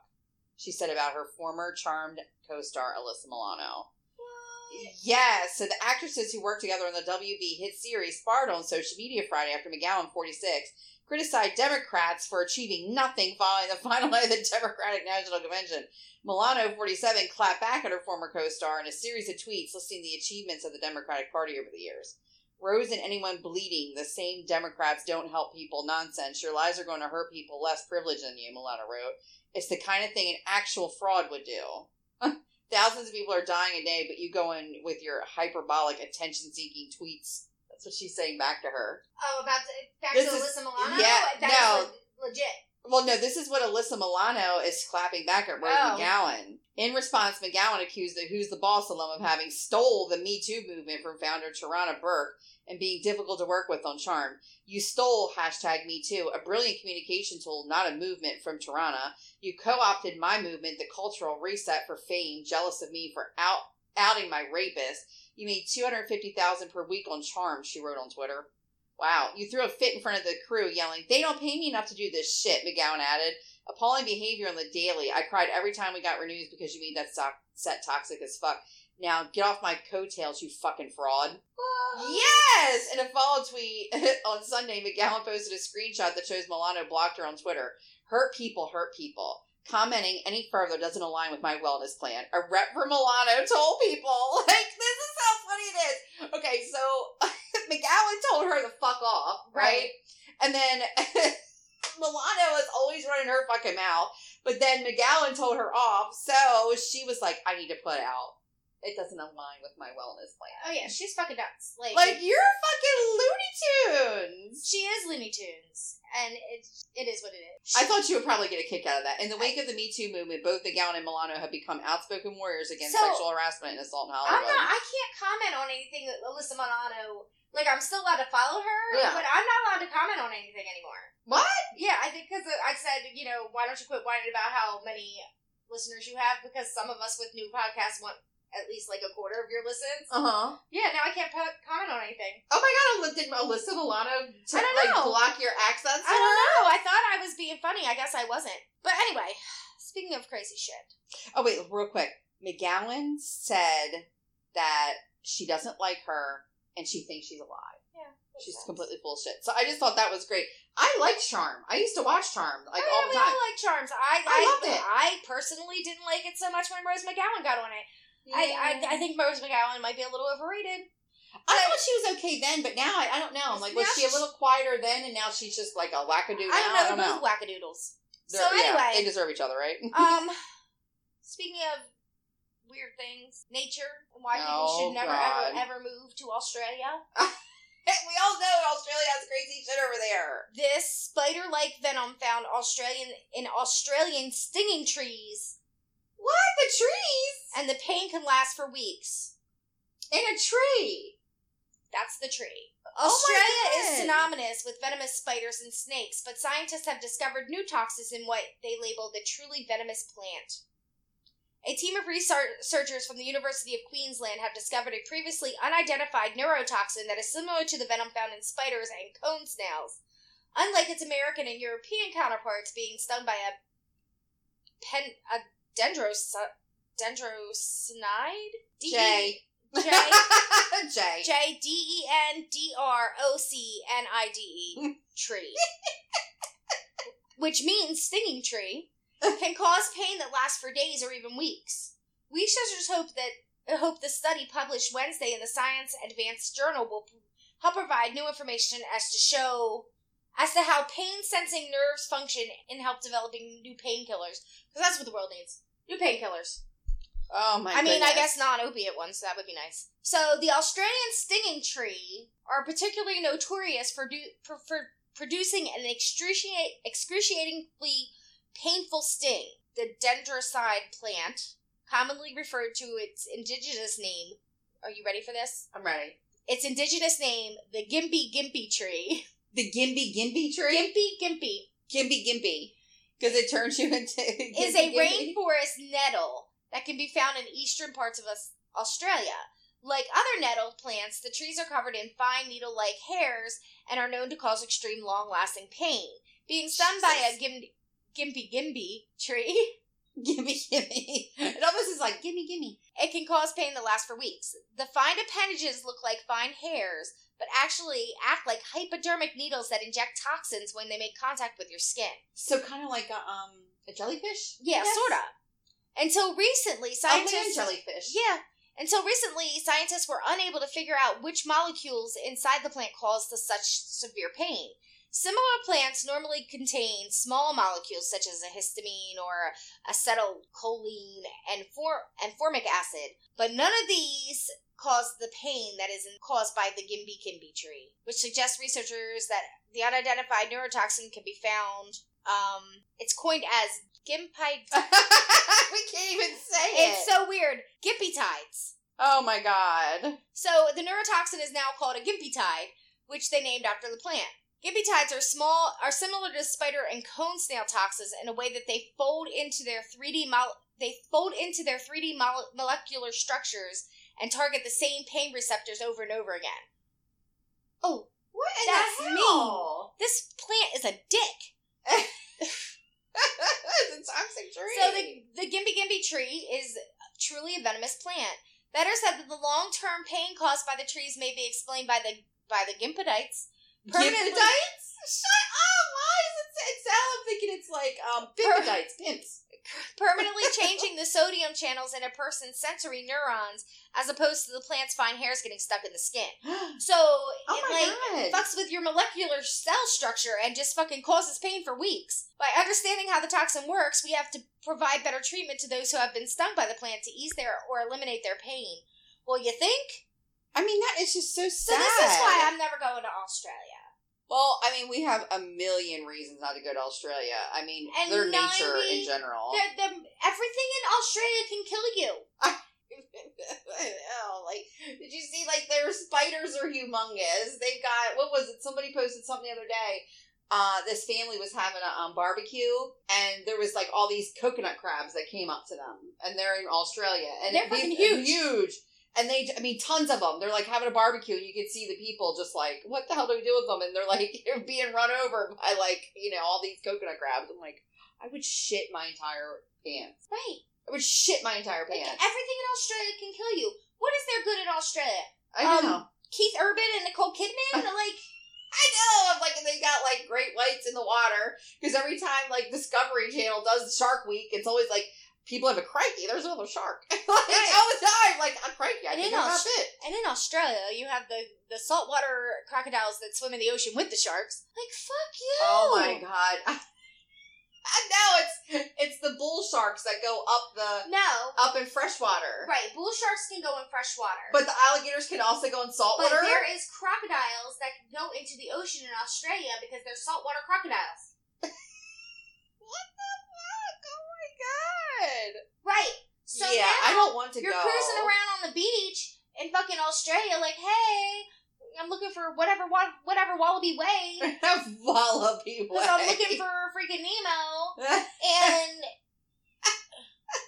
She said about her former Charmed co-star, Alyssa Milano. What? Yes. So the actresses who worked together on the W B hit series fired on social media Friday after McGowan, forty-six, criticized Democrats for achieving nothing following the final night of the Democratic National Convention. Milano, forty-seven, clapped back at her former co-star in a series of tweets listing the achievements of the Democratic Party over the years. Rose and anyone bleeding, the same Democrats don't help people nonsense. Your lies are going to hurt people less privileged than you, Milano wrote. It's the kind of thing an actual fraud would do. Thousands of people are dying a day, but you go in with your hyperbolic attention-seeking tweets. That's what she's saying back to her. Oh, about the, back this to is, Alyssa Milano? Yeah, that no. Legit. Well, no, this is what Alyssa Milano is clapping back at Rose oh. McGowan. In response, McGowan accused the Who's the Boss alum of having stole the Me Too movement from founder Tarana Burke and being difficult to work with on Charmed. You stole hashtag Me Too, a brilliant communication tool, not a movement, from Tarana. You co-opted my movement, the cultural reset, for fame, jealous of me for out outing my rapist. You made two hundred fifty thousand dollars per week on Charmed, she wrote on Twitter. Wow, you threw a fit in front of the crew, yelling, they don't pay me enough to do this shit, McGowan added. Appalling behavior on the daily. I cried every time we got renewed because you made that sock- set toxic as fuck. Now, get off my coattails, you fucking fraud. What? Yes! In a follow-up tweet on Sunday, McGowan posted a screenshot that shows Milano blocked her on Twitter. Hurt people hurt people. Commenting any further doesn't align with my wellness plan. A rep for Milano told people, like, this is how funny it is. Okay, so McGowan told her to fuck off, right? right. And then Milano is always running her fucking mouth, but then McGowan told her off, so she was like, I need to put out. It doesn't align with my wellness plan. Oh, yeah, she's fucking nuts. Like, like you're fucking Looney Tunes. She is Looney Tunes, and it, it is what it is. I thought you would probably get a kick out of that. In the wake I, of the Me Too movement, both McGowan and Milano have become outspoken warriors against so, sexual harassment and assault in Hollywood. I'm not, I can't comment on anything that Alyssa Milano... Like, I'm still allowed to follow her, yeah. but I'm not allowed to comment on anything anymore. What? Yeah, I think because I said, you know, why don't you quit whining about how many listeners you have? Because some of us with new podcasts want... at least, like, a quarter of your listens. Uh-huh. Yeah, now I can't po- comment on anything. Oh, my God. Did Alyssa Milano, t- I don't know. like, block your access to I don't her? know. I thought I was being funny. I guess I wasn't. But anyway, speaking of crazy shit. Oh, wait. Real quick. McGowan said that she doesn't like her and she thinks she's alive. Yeah. She's sense. Completely bullshit. So I just thought that was great. I liked Charmed. I used to watch Charmed like I mean, all the time. I all like Charmed. I, I, I loved it. I personally didn't like it so much when Rose McGowan got on it. Yeah. I, I I think Rose McGowan might be a little overrated. I but, thought she was okay then, but now I, I don't know. I'm like, was she a little quieter then, and now she's just like a wackadoodle? I don't know. I don't they're both wackadoodles. They're, so anyway, yeah, they deserve each other, right? um, speaking of weird things, nature, why people oh, should never God. ever ever move to Australia. We all know Australia has crazy shit over there. This spider-like venom found Australian in Australian stinging trees. What? The trees? And the pain can last for weeks. In a tree. That's the tree. Australia oh is synonymous with venomous spiders and snakes, but scientists have discovered new toxins in what they label the truly venomous plant. A team of researchers from the University of Queensland have discovered a previously unidentified neurotoxin that is similar to the venom found in spiders and cone snails. Unlike its American and European counterparts being stung by a, pen, a dendros, dendrocyanide? D- J. J. J. J. D E N D R O C N I D E tree. Which means stinging tree. Can cause pain that lasts for days or even weeks. Researchers hope that hope the study published Wednesday in the Science Advanced Journal will help provide new information as to show as to how pain-sensing nerves function and help developing new painkillers. Because that's what the world needs: new painkillers. Oh my! I mean, goodness. I guess non-opiate ones. So that would be nice. So the Australian stinging tree are particularly notorious for do, for, for producing an excruciating excruciatingly painful sting. The dendrocyanide plant, commonly referred to its indigenous name, are you ready for this? I'm ready. Its indigenous name, the Gympie-Gympie tree. The Gympie-Gympie tree? Gympie-Gympie. Gympie-Gympie. Because it turns you into... is a rainforest nettle that can be found in eastern parts of Australia. Like other nettle plants, the trees are covered in fine needle-like hairs and are known to cause extreme long-lasting pain. Being stung by a Gympie... Gympie Gympie tree. Gimme gimme. It almost is like gimme gimme. It can cause pain that lasts for weeks. The fine appendages look like fine hairs, but actually act like hypodermic needles that inject toxins when they make contact with your skin. So kind of like a um a jellyfish? Yeah, sorta. Until recently scientists oh, jellyfish. Yeah. Until recently, scientists were unable to figure out which molecules inside the plant caused the such severe pain. Similar plants normally contain small molecules such as a histamine or acetylcholine and, for- and formic acid, but none of these cause the pain that is caused by the Gympie-Gympie tree, which suggests researchers that the unidentified neurotoxin can be found. Um, it's coined as Gympie... we can't even say it. It's so weird. Gympie-tides. Oh my god. So the neurotoxin is now called a Gympie-tide, which they named after the plant. Gympie-tides are small, are similar to spider and cone snail toxins in a way that they fold into their three D mo- they fold into their three D mo- molecular structures and target the same pain receptors over and over again. Oh, what in the hell? Me. This plant is a dick. It's a toxic tree. So the the Gympie-Gympie tree is truly a venomous plant. Better said that the long term pain caused by the trees may be explained by the by the Gympie-tides. Gympie-tides? Shut up! Why does it sound? It's, I'm thinking it's like, um, Gympie-tides, pimps. Permanently changing the sodium channels in a person's sensory neurons as opposed to the plant's fine hairs getting stuck in the skin. So, oh it, like, God. fucks with your molecular cell structure and just fucking causes pain for weeks. By understanding how the toxin works, we have to provide better treatment to those who have been stung by the plant to ease their or eliminate their pain. Well, you think? I mean, that is just so sad. So this is why I'm never going to Australia. Well, I mean, we have a million reasons not to go to Australia. I mean, and their ninety, nature in general. They're, they're, everything in Australia can kill you. I, hell, like, did you see, like, their spiders are humongous. They've got, what was it? Somebody posted something the other day. Uh, this family was having a um, barbecue, and there was, like, all these coconut crabs that came up to them. And they're in Australia. And they're fucking huge. Huge. And they, I mean, tons of them. They're, like, having a barbecue, and you can see the people just, like, what the hell do we do with them? And they're, like, being run over by, like, you know, all these coconut crabs. I'm like, I would shit my entire pants. Right. I would shit my entire pants. Like, everything in Australia can kill you. What is there good in Australia? I don't um, know. Keith Urban and Nicole Kidman? They're like... I know, I'm like, and they got, like, great whites in the water, because every time, like, Discovery Channel does Shark Week, it's always, like, people have a cranky, there's another shark. like, right. all the time, like, I'm cranky, I and think I'm Aust- not fit. And in Australia, you have the, the saltwater crocodiles that swim in the ocean with the sharks. Like, fuck you! Oh, my God. I, and now it's, it's the bull sharks that go up the... No. Up in freshwater. Right, bull sharks can go in freshwater. But the alligators can also go in saltwater? But there is crocodiles that can go into the ocean in Australia because they're saltwater crocodiles. What the fuck? Oh my god. Right. So yeah, now I don't want to you're go. You're cruising around on the beach in fucking Australia like, hey... I'm looking for whatever whatever Wallaby Way. Wallaby Way. Because I'm looking for freaking Nemo. And...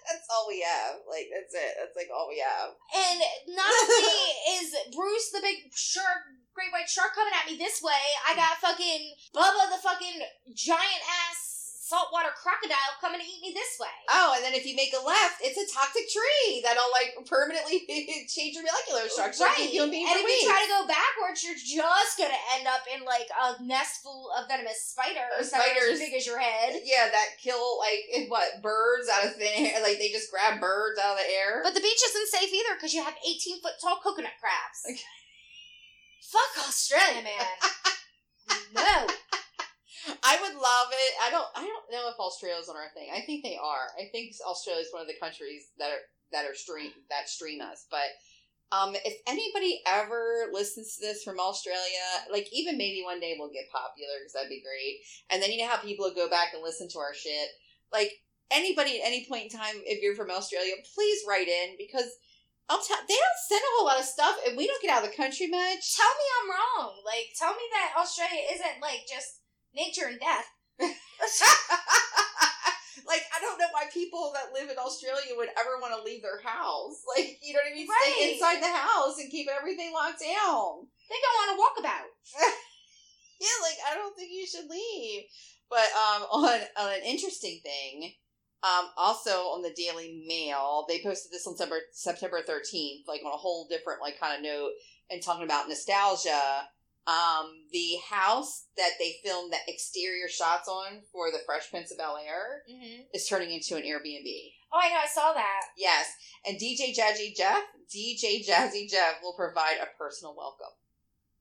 that's all we have. Like, that's it. That's, like, all we have. And not only is Bruce the big shark, great white shark coming at me this way, I got fucking Bubba the fucking giant-ass saltwater crocodile coming to eat me this way. Oh, and then if you make a left, it's a toxic tree that'll, like, permanently change your molecular structure. Right. And if weeks. you try to go backwards, you're just gonna end up in, like, a nest full of venomous spiders. Spiders. As big as your head. Yeah, that kill, like, what, birds out of thin air? Like, they just grab birds out of the air. But the beach isn't safe either, because you have eighteen-foot-tall coconut crabs. Okay. Fuck Australia, man. No. I would love it. I don't I don't know if Australia's on our thing. I think they are. I think Australia's one of the countries that are that are stream that stream us. But um, if anybody ever listens to this from Australia, like even maybe one day we'll get popular because that'd be great. And then you know how people will go back and listen to our shit. Like anybody at any point in time, if you're from Australia, please write in because I'll tell they don't send a whole lot of stuff and we don't get out of the country much. Tell me I'm wrong. Like tell me that Australia isn't like just nature and death. Like, I don't know why people that live in Australia would ever want to leave their house. Like, you know what I mean? Right. Stay inside the house and keep everything locked down. They don't want to walkabout. Yeah, like, I don't think you should leave. But um, on, on an interesting thing, um, also on the Daily Mail, they posted this on September, September thirteenth, like on a whole different, like, kind of note and talking about nostalgia. Um, the house that they filmed the exterior shots on for the Fresh Prince of Bel-Air mm-hmm. is turning into an Airbnb. Oh, I know. I saw that. Yes. And D J Jazzy Jeff, D J Jazzy Jeff will provide a personal welcome.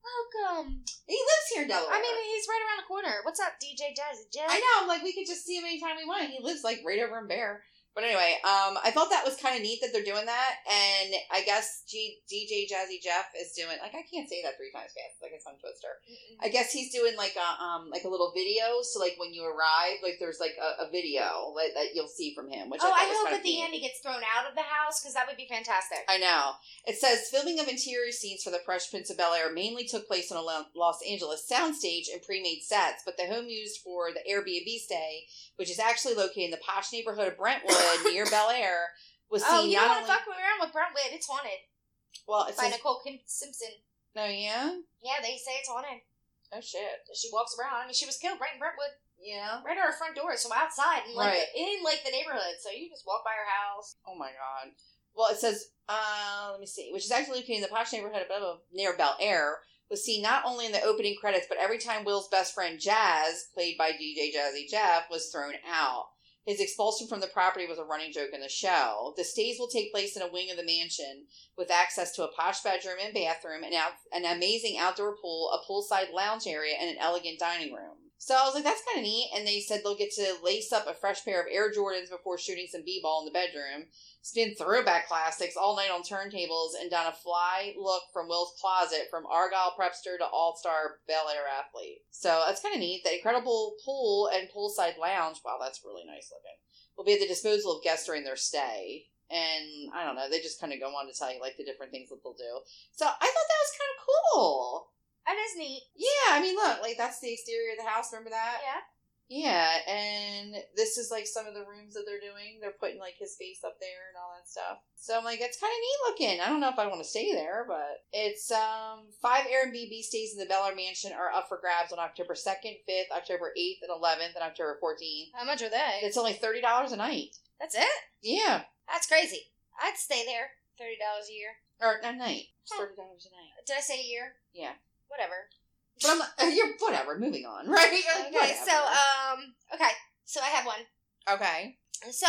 Welcome. He lives here in Delaware. I mean, he's right around the corner. What's up, D J Jazzy Jeff? I know. I'm like, we could just see him anytime we want. He lives, like, right over in Bear. But anyway, um, I thought that was kind of neat that they're doing that, and I guess G- D J Jazzy Jeff is doing, like, I can't say that three times fast, like a tongue twister. Mm-mm. I guess he's doing, like, a um, like a little video, so, like, when you arrive, like, there's, like, a, a video like, that you'll see from him, which oh, I thought I was hope at the end he gets thrown out of the house, because that would be fantastic. I know. It says, filming of interior scenes for the Fresh Prince of Bel-Air mainly took place on a Los Angeles soundstage and pre-made sets, but the home used for the Airbnb stay, which is actually located in the posh neighborhood of Brentwood, near Bel Air was seen. Oh, you don't want to fuck around with Brentwood. It's haunted. Well, it's by Nicole Kim Simpson. Oh yeah. Yeah, they say it's haunted. Oh shit! She walks around. I mean, she was killed right in Brentwood. Yeah. Right at her front door. So outside, and like right. the, in like the neighborhood. So you just walk by her house. Oh my god. Well, it says, uh, let me see, which is actually located in the posh neighborhood of blah, blah, near Bel Air. Was seen not only in the opening credits, but every time Will's best friend Jazz, played by D J Jazzy Jeff, was thrown out. His expulsion from the property was a running joke in the show. The stays will take place in a wing of the mansion with access to a posh bedroom and bathroom, an, out- an amazing outdoor pool, a poolside lounge area, and an elegant dining room. So I was like, that's kind of neat. And they said they'll get to lace up a fresh pair of Air Jordans before shooting some b-ball in the bedroom, spin throwback classics all night on turntables, and don a fly look from Will's closet from Argyle prepster to all-star Bel Air athlete. So that's kind of neat. That incredible pool and poolside lounge, wow, that's really nice looking, will be at the disposal of guests during their stay. And I don't know, they just kind of go on to tell you like the different things that they'll do. So I thought that was kind of cool. That is neat. Yeah, I mean, look, like, that's the exterior of the house, remember that? Yeah. Yeah, and this is, like, some of the rooms that they're doing. They're putting, like, his face up there and all that stuff. So I'm like, that's kind of neat looking. I don't know if I want to stay there, but it's, um, five Airbnb stays in the Bel Air Mansion are up for grabs on October second, fifth, October eighth, and eleventh, and October fourteenth. How much are they? It's only thirty dollars a night. That's it? Yeah. That's crazy. I'd stay there. thirty dollars a year. Or a night. Huh. thirty dollars a night. Did I say a year? Yeah. Whatever. But I'm like, you're, whatever, moving on, right? Like, okay, whatever. so, um, okay, so I have one. Okay. So,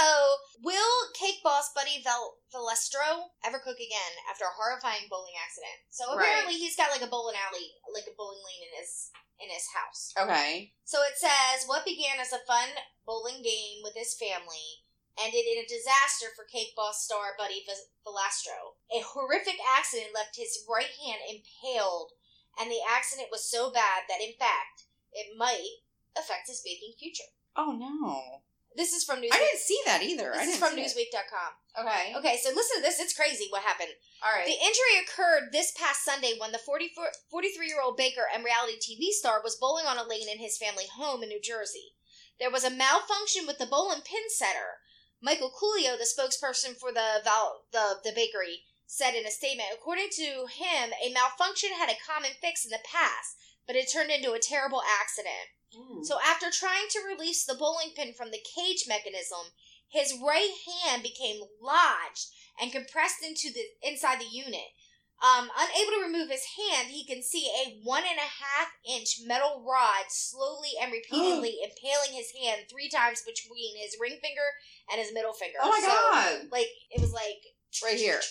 will Cake Boss Buddy Vel- Velestro ever cook again after a horrifying bowling accident? So, apparently right. he's got, like, a bowling alley, like a bowling lane in his, in his house. Okay. So, it says, what began as a fun bowling game with his family ended in a disaster for Cake Boss star Buddy Velestro. A horrific accident left his right hand impaled, and the accident was so bad that, in fact, it might affect his baking future. Oh, no. This is from Newsweek. I didn't see that either. This I is from Newsweek dot com. Okay. Okay, so listen to this. It's crazy what happened. All right. The injury occurred this past Sunday when the forty-three-year-old baker and reality T V star was bowling on a lane in his family home in New Jersey. There was a malfunction with the bowl and pin setter. Michael Coolio, the spokesperson for the val- the, the bakery, said in a statement, according to him, a malfunction had a common fix in the past, but it turned into a terrible accident. Mm. So after trying to release the bowling pin from the cage mechanism, his right hand became lodged and compressed into the inside the unit. Um, unable to remove his hand, he can see a one and a half inch metal rod slowly and repeatedly oh. impaling his hand three times between his ring finger and his middle finger. Oh my so, god! Like, it was like... Right here.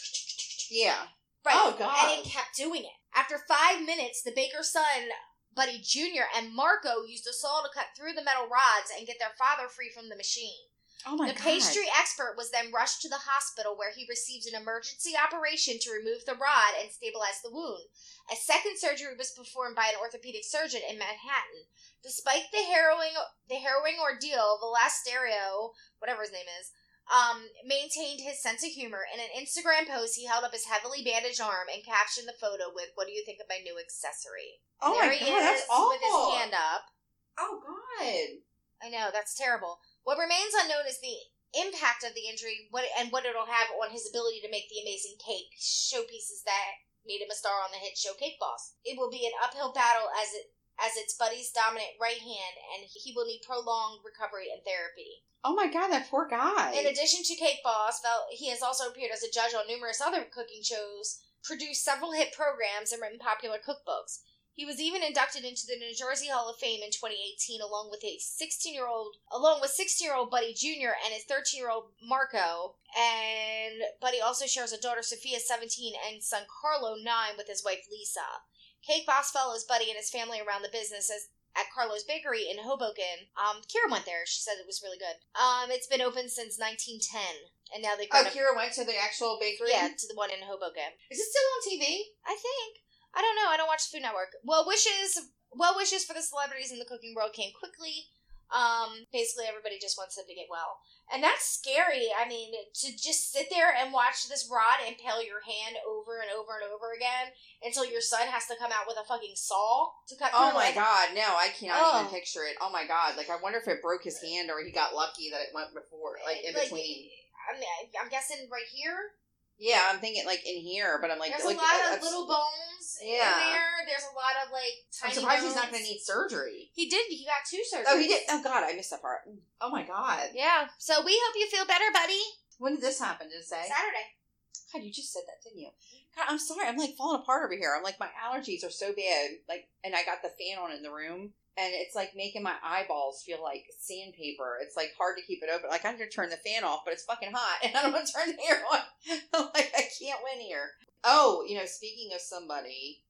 Yeah. Right. Oh, God. And it kept doing it. After five minutes, the baker's son, Buddy Junior, and Marco used a saw to cut through the metal rods and get their father free from the machine. Oh, my God. The pastry expert was then rushed to the hospital where he received an emergency operation to remove the rod and stabilize the wound. A second surgery was performed by an orthopedic surgeon in Manhattan. Despite the harrowing, the harrowing ordeal, Velestro, whatever his name is, Um, maintained his sense of humor. In an Instagram post, he held up his heavily bandaged arm and captioned the photo with, "What do you think of my new accessory?" Oh there my he god, is that's awful! With his hand up. Oh god! I know, that's terrible. What remains unknown is the impact of the injury what, and what it'll have on his ability to make the amazing cake showpieces that made him a star on the hit show Cake Boss. It will be an uphill battle as it as it's Buddy's dominant right hand, and he will need prolonged recovery and therapy. Oh my god, that poor guy. In addition to Cake Boss, he has also appeared as a judge on numerous other cooking shows, produced several hit programs, and written popular cookbooks. He was even inducted into the New Jersey Hall of Fame in twenty eighteen along with a sixteen-year-old along with sixteen-year-old Buddy Junior and his thirteen-year-old Marco. And Buddy also shares a daughter, Sophia, seventeen, and son Carlo, nine, with his wife, Lisa. Cake Boss follows Buddy and his family around the business as at Carlo's Bakery in Hoboken. Um, Kira went there. She said it was really good. Um, it's been open since nineteen ten, and now they've got... Oh, Kira went to the actual bakery? Yeah, to the one in Hoboken. Is it still on T V? I think. I don't know. I don't watch Food Network. Well, wishes well wishes for the celebrities in the cooking world came quickly. Um, basically, everybody just wants them to get well. And that's scary. I mean, to just sit there and watch this rod impale your hand over and over and over again until your son has to come out with a fucking saw to cut through. Oh my god, no, I cannot oh. even picture it. Oh my god, like I wonder if it broke his hand or he got lucky that it went before, like in like, between. I'm, I'm guessing right here? Yeah, I'm thinking like in here, but I'm like... There's like, a lot of little bones yeah. in there. There's a lot of like tiny I'm surprised bones. He's not going to need surgery. He did. He got two surgeries. Oh, he did. Oh, God. I missed that part. Oh, my God. Yeah. So we hope you feel better, buddy. When did this happen? Did it say? Saturday. God, you just said that, didn't you? God, I'm sorry. I'm like falling apart over here. I'm like, my allergies are so bad. Like, and I got the fan on in the room. And it's, like, making my eyeballs feel like sandpaper. It's, like, hard to keep it open. Like, I'm going to turn the fan off, but it's fucking hot. And I don't want to turn the air on. Like, I can't win here. Oh, you know, speaking of somebody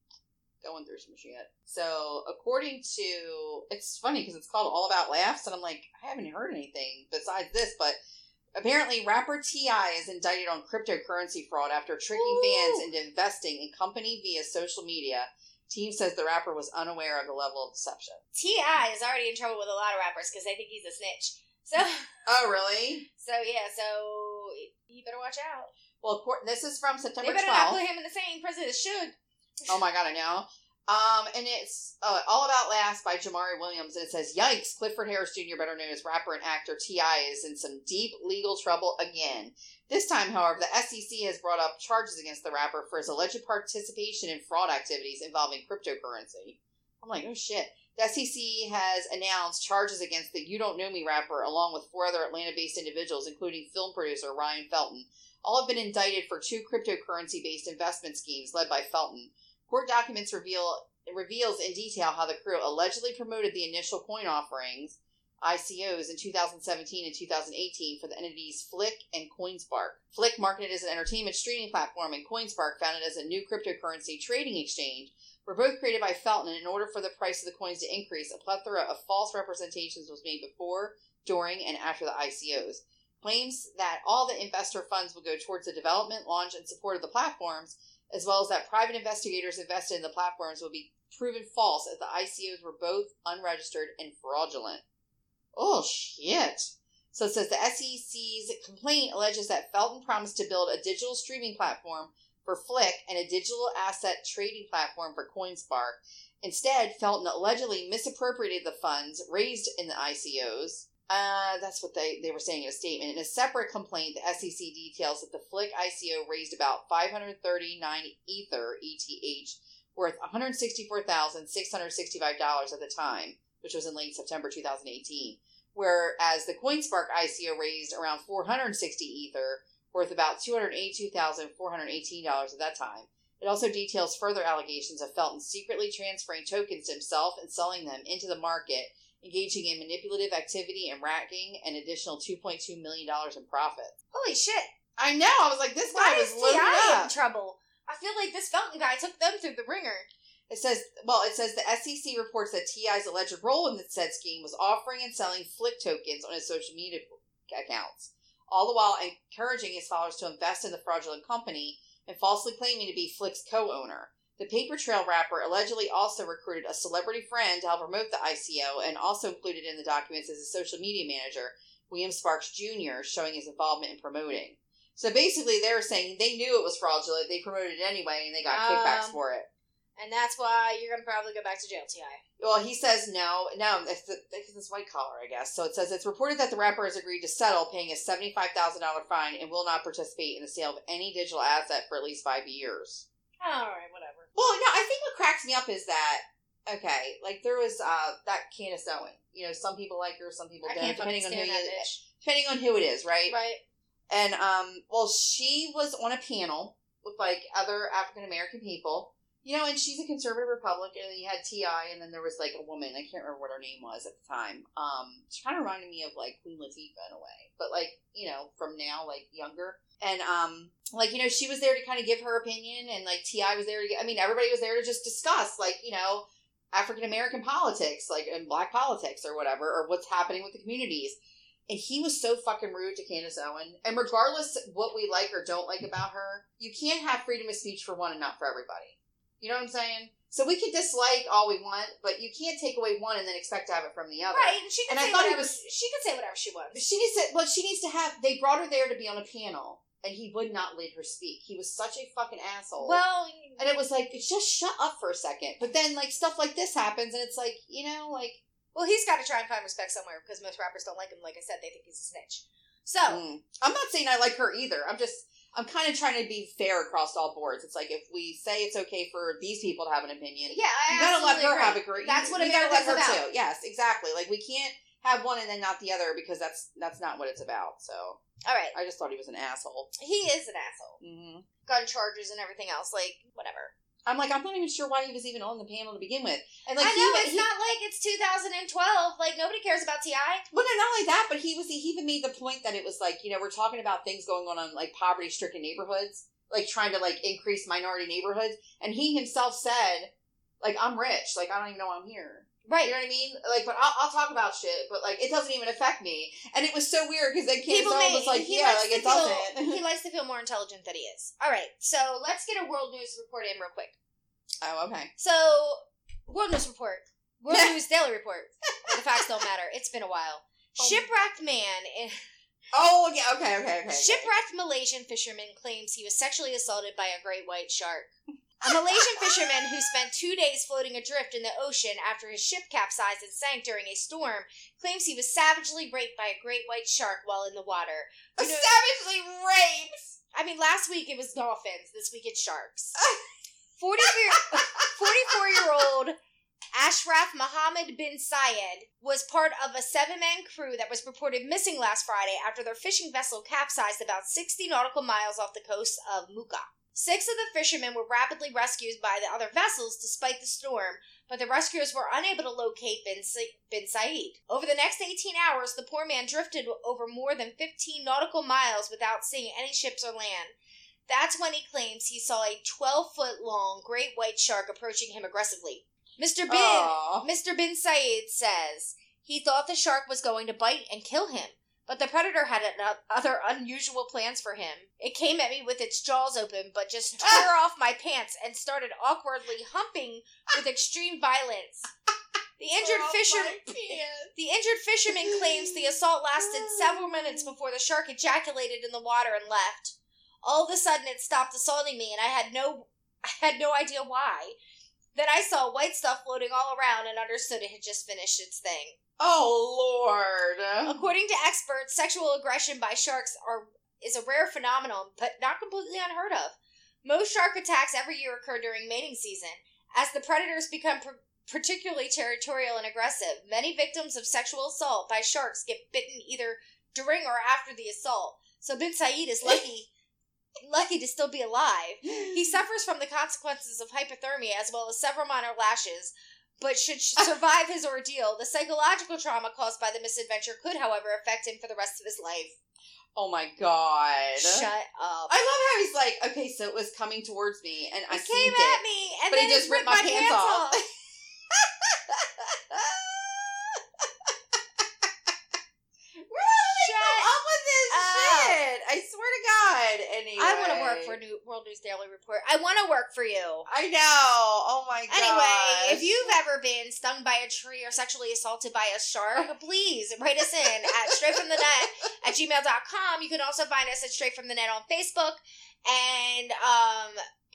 going through some shit. So, according to... It's funny, because it's called All About Laughs. And I'm like, I haven't heard anything besides this. But apparently, rapper T I is indicted on cryptocurrency fraud after tricking Ooh. fans into investing in company via social media. Team says the rapper was unaware of the level of deception. T I is already in trouble with a lot of rappers because they think he's a snitch. So. Oh, really? So, yeah. So, you better watch out. Well, this is from September twelfth. They better twelfth. Not put him in the same prison as should. Oh, my God, I know. Um, and it's uh, All About Last by Jamari Williams. And it says, yikes, Clifford Harris Junior, better known as rapper and actor T I, is in some deep legal trouble again. This time, however, the S E C has brought up charges against the rapper for his alleged participation in fraud activities involving cryptocurrency. I'm like, oh shit. The S E C has announced charges against the You Don't Know Me rapper along with four other Atlanta-based individuals, including film producer Ryan Felton. All have been indicted for two cryptocurrency-based investment schemes led by Felton. Court documents reveal reveals in detail how the crew allegedly promoted the initial coin offerings, I C Os, in two thousand seventeen and two thousand eighteen for the entities Flick and Coinspark. Flick marketed as an entertainment streaming platform, and Coinspark founded as a new cryptocurrency trading exchange, were both created by Felton, and in order for the price of the coins to increase, a plethora of false representations was made before, during, and after the I C Os. Claims that all the investor funds will go towards the development, launch, and support of the platforms, as well as that private investigators invested in the platforms will be proven false as the I C Os were both unregistered and fraudulent. Oh, shit. So it says the S E C's complaint alleges that Felton promised to build a digital streaming platform for Flick and a digital asset trading platform for Coinspark. Instead, Felton allegedly misappropriated the funds raised in the I C Os. Uh, that's what they, they were saying in a statement. In a separate complaint, the S E C details that the Flick I C O raised about five hundred thirty-nine Ether, E T H, worth one hundred sixty-four thousand six hundred sixty-five dollars at the time, which was in late September twenty eighteen, whereas the Coinspark I C O raised around four hundred sixty Ether, worth about two hundred eighty-two thousand four hundred eighteen dollars at that time. It also details further allegations of Felton secretly transferring tokens to himself and selling them into the market, engaging in manipulative activity and racking an additional two point two million dollars in profits. Holy shit. I know. I was like, this guy Why was loaded up. In trouble? I feel like this Felton guy took them through the ringer. It says, well, it says the S E C reports that T I's alleged role in the said scheme was offering and selling Flick tokens on his social media accounts, all the while encouraging his followers to invest in the fraudulent company and falsely claiming to be Flick's co-owner. The Paper Trail rapper allegedly also recruited a celebrity friend to help promote the I C O, and also included in the documents is his social media manager, William Sparks Junior, showing his involvement in promoting. So basically they were saying they knew it was fraudulent, they promoted it anyway, and they got um, kickbacks for it. And that's why you're going to probably go back to jail, T I. Well, he says no. No, it's, the, it's white collar, I guess. So it says, it's reported that the rapper has agreed to settle, paying a seventy-five thousand dollars fine, and will not participate in the sale of any digital asset for at least five years. All right, whatever. Well, no, I think what cracks me up is that, okay, like, there was uh, that Candace Owens. You know, some people like her, some people I don't, depending on who you, depending on who it is, right? Right. And, um, well, she was on a panel with, like, other African-American people. You know, and she's a conservative Republican, and then you had T I, and then there was, like, a woman. I can't remember what her name was at the time. Um, she kind of reminded me of, like, Queen Latifah in a way. But, like, you know, from now, like, younger. And, um, like, you know, she was there to kind of give her opinion, and, like, T I was there to get, I mean, everybody was there to just discuss, like, you know, African-American politics, like, and black politics or whatever, or what's happening with the communities. And he was so fucking rude to Candace Owens. And regardless what we like or don't like about her, you can't have freedom of speech for one and not for everybody. You know what I'm saying? So we can dislike all we want, but you can't take away one and then expect to have it from the other. Right, and she can and say I thought whatever, it was, she can say whatever she wants. She needs to, well, she needs to have, they brought her there to be on a panel, and he would not let her speak. He was such a fucking asshole. Well, and it was like, just shut up for a second. But then, like, stuff like this happens, and it's like, you know, like, well, he's got to try and find respect somewhere, because most rappers don't like him. Like I said, they think he's a snitch. So. Mm. I'm not saying I like her either. I'm just, I'm kind of trying to be fair across all boards. It's like, if we say it's okay for these people to have an opinion, yeah, I you gotta let her agree. have a great. That's you, what America's about. Too. Yes, exactly. Like, we can't have one and then not the other, because that's that's not what it's about. So, all right. I just thought he was an asshole. He is an asshole. Mm-hmm. Gun charges and everything else, like, whatever. I'm like, I'm not even sure why he was even on the panel to begin with. And like, I know, he, it's he, not like it's two thousand twelve. Like, nobody cares about T I. Well, no, not like that, but he was. He even made the point that it was like, you know, we're talking about things going on in, like, poverty-stricken neighborhoods, like, trying to, like, increase minority neighborhoods. And he himself said, like, I'm rich. Like, I don't even know I'm here. Right. You know what I mean? Like, but I'll, I'll talk about shit, but, like, it doesn't even affect me. And it was so weird, because then Candace Owens was like, yeah, like, it doesn't. He likes to feel more intelligent than he is. All right, so let's get a World News report in real quick. Oh, okay. So, World News report. World News Daily report. The facts don't matter. It's been a while. Oh. Shipwrecked man in... Oh, yeah, okay, okay, okay. Shipwrecked Malaysian fisherman claims he was sexually assaulted by a great white shark. A Malaysian fisherman who spent two days floating adrift in the ocean after his ship capsized and sank during a storm claims he was savagely raped by a great white shark while in the water. You know, savagely raped? I mean, last week it was dolphins. This week it's sharks. forty-four-year-old Ashraf Mohammed bin Syed was part of a seven-man crew that was reported missing last Friday after their fishing vessel capsized about sixty nautical miles off the coast of Muka. Six of the fishermen were rapidly rescued by the other vessels despite the storm, but the rescuers were unable to locate Bin, Sy- Bin Syed. Over the next eighteen hours, the poor man drifted over more than fifteen nautical miles without seeing any ships or land. That's when he claims he saw a twelve-foot-long great white shark approaching him aggressively. Mister Bin, Aww. Mister Bin Syed says he thought the shark was going to bite and kill him. But the predator had other unusual plans for him. It came at me with its jaws open, but just tore off my pants and started awkwardly humping with extreme violence. The injured, oh, fisherman, the injured fisherman claims the assault lasted several minutes before the shark ejaculated in the water and left. All of a sudden, it stopped assaulting me, and I had no, I had no idea why. Then I saw white stuff floating all around and understood it had just finished its thing. Oh, Lord. According to experts, sexual aggression by sharks are, is a rare phenomenon, but not completely unheard of. Most shark attacks every year occur during mating season. As the predators become pr- particularly territorial and aggressive, many victims of sexual assault by sharks get bitten either during or after the assault. So Bin Syed is lucky... lucky to still be alive. He suffers from the consequences of hypothermia as well as several minor lashes, but should survive his ordeal. The psychological trauma caused by the misadventure could, however, affect him for the rest of his life. Oh my god. Shut up. I love how he's like, okay, so it was coming towards me, and it I came at it, me, and but then he just ripped, ripped my, my pants, pants off. off. Anyway. I want to work for New World News Daily Report. I want to work for you. I know. Oh, my god. Anyway, if you've ever been stung by a tree or sexually assaulted by a shark, please write us in at straight from the net at gmail dot com. You can also find us at Straight From The Net on Facebook and um,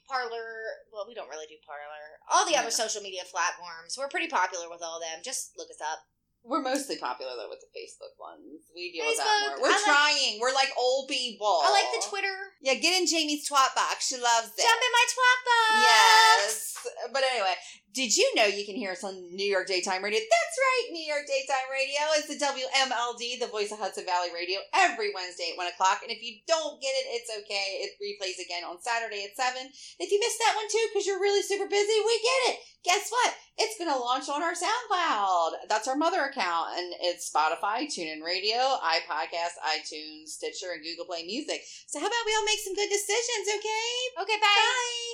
Parler. Well, we don't really do Parler. All the yeah. other social media platforms. We're pretty popular with all of them. Just look us up. We're mostly popular, though, with the Facebook ones. We deal Facebook, with that more. We're like, trying. We're like old people. I like the Twitter. Yeah, get in Jamie's twat box. She loves it. Jump in my twat box. Yes. But anyway, did you know you can hear us on New York Daytime Radio? That's right, New York Daytime Radio. It's the W M L D, the voice of Hudson Valley Radio, every Wednesday at one o'clock. And if you don't get it, it's okay. It replays again on Saturday at seven. If you missed that one, too, because you're really super busy, we get it. Guess what? It's going to launch on our SoundCloud. That's our mother account. And it's Spotify, TuneIn Radio, iPodcast, iTunes, Stitcher, and Google Play Music. So how about we all make some good decisions, okay? Okay, bye. Bye.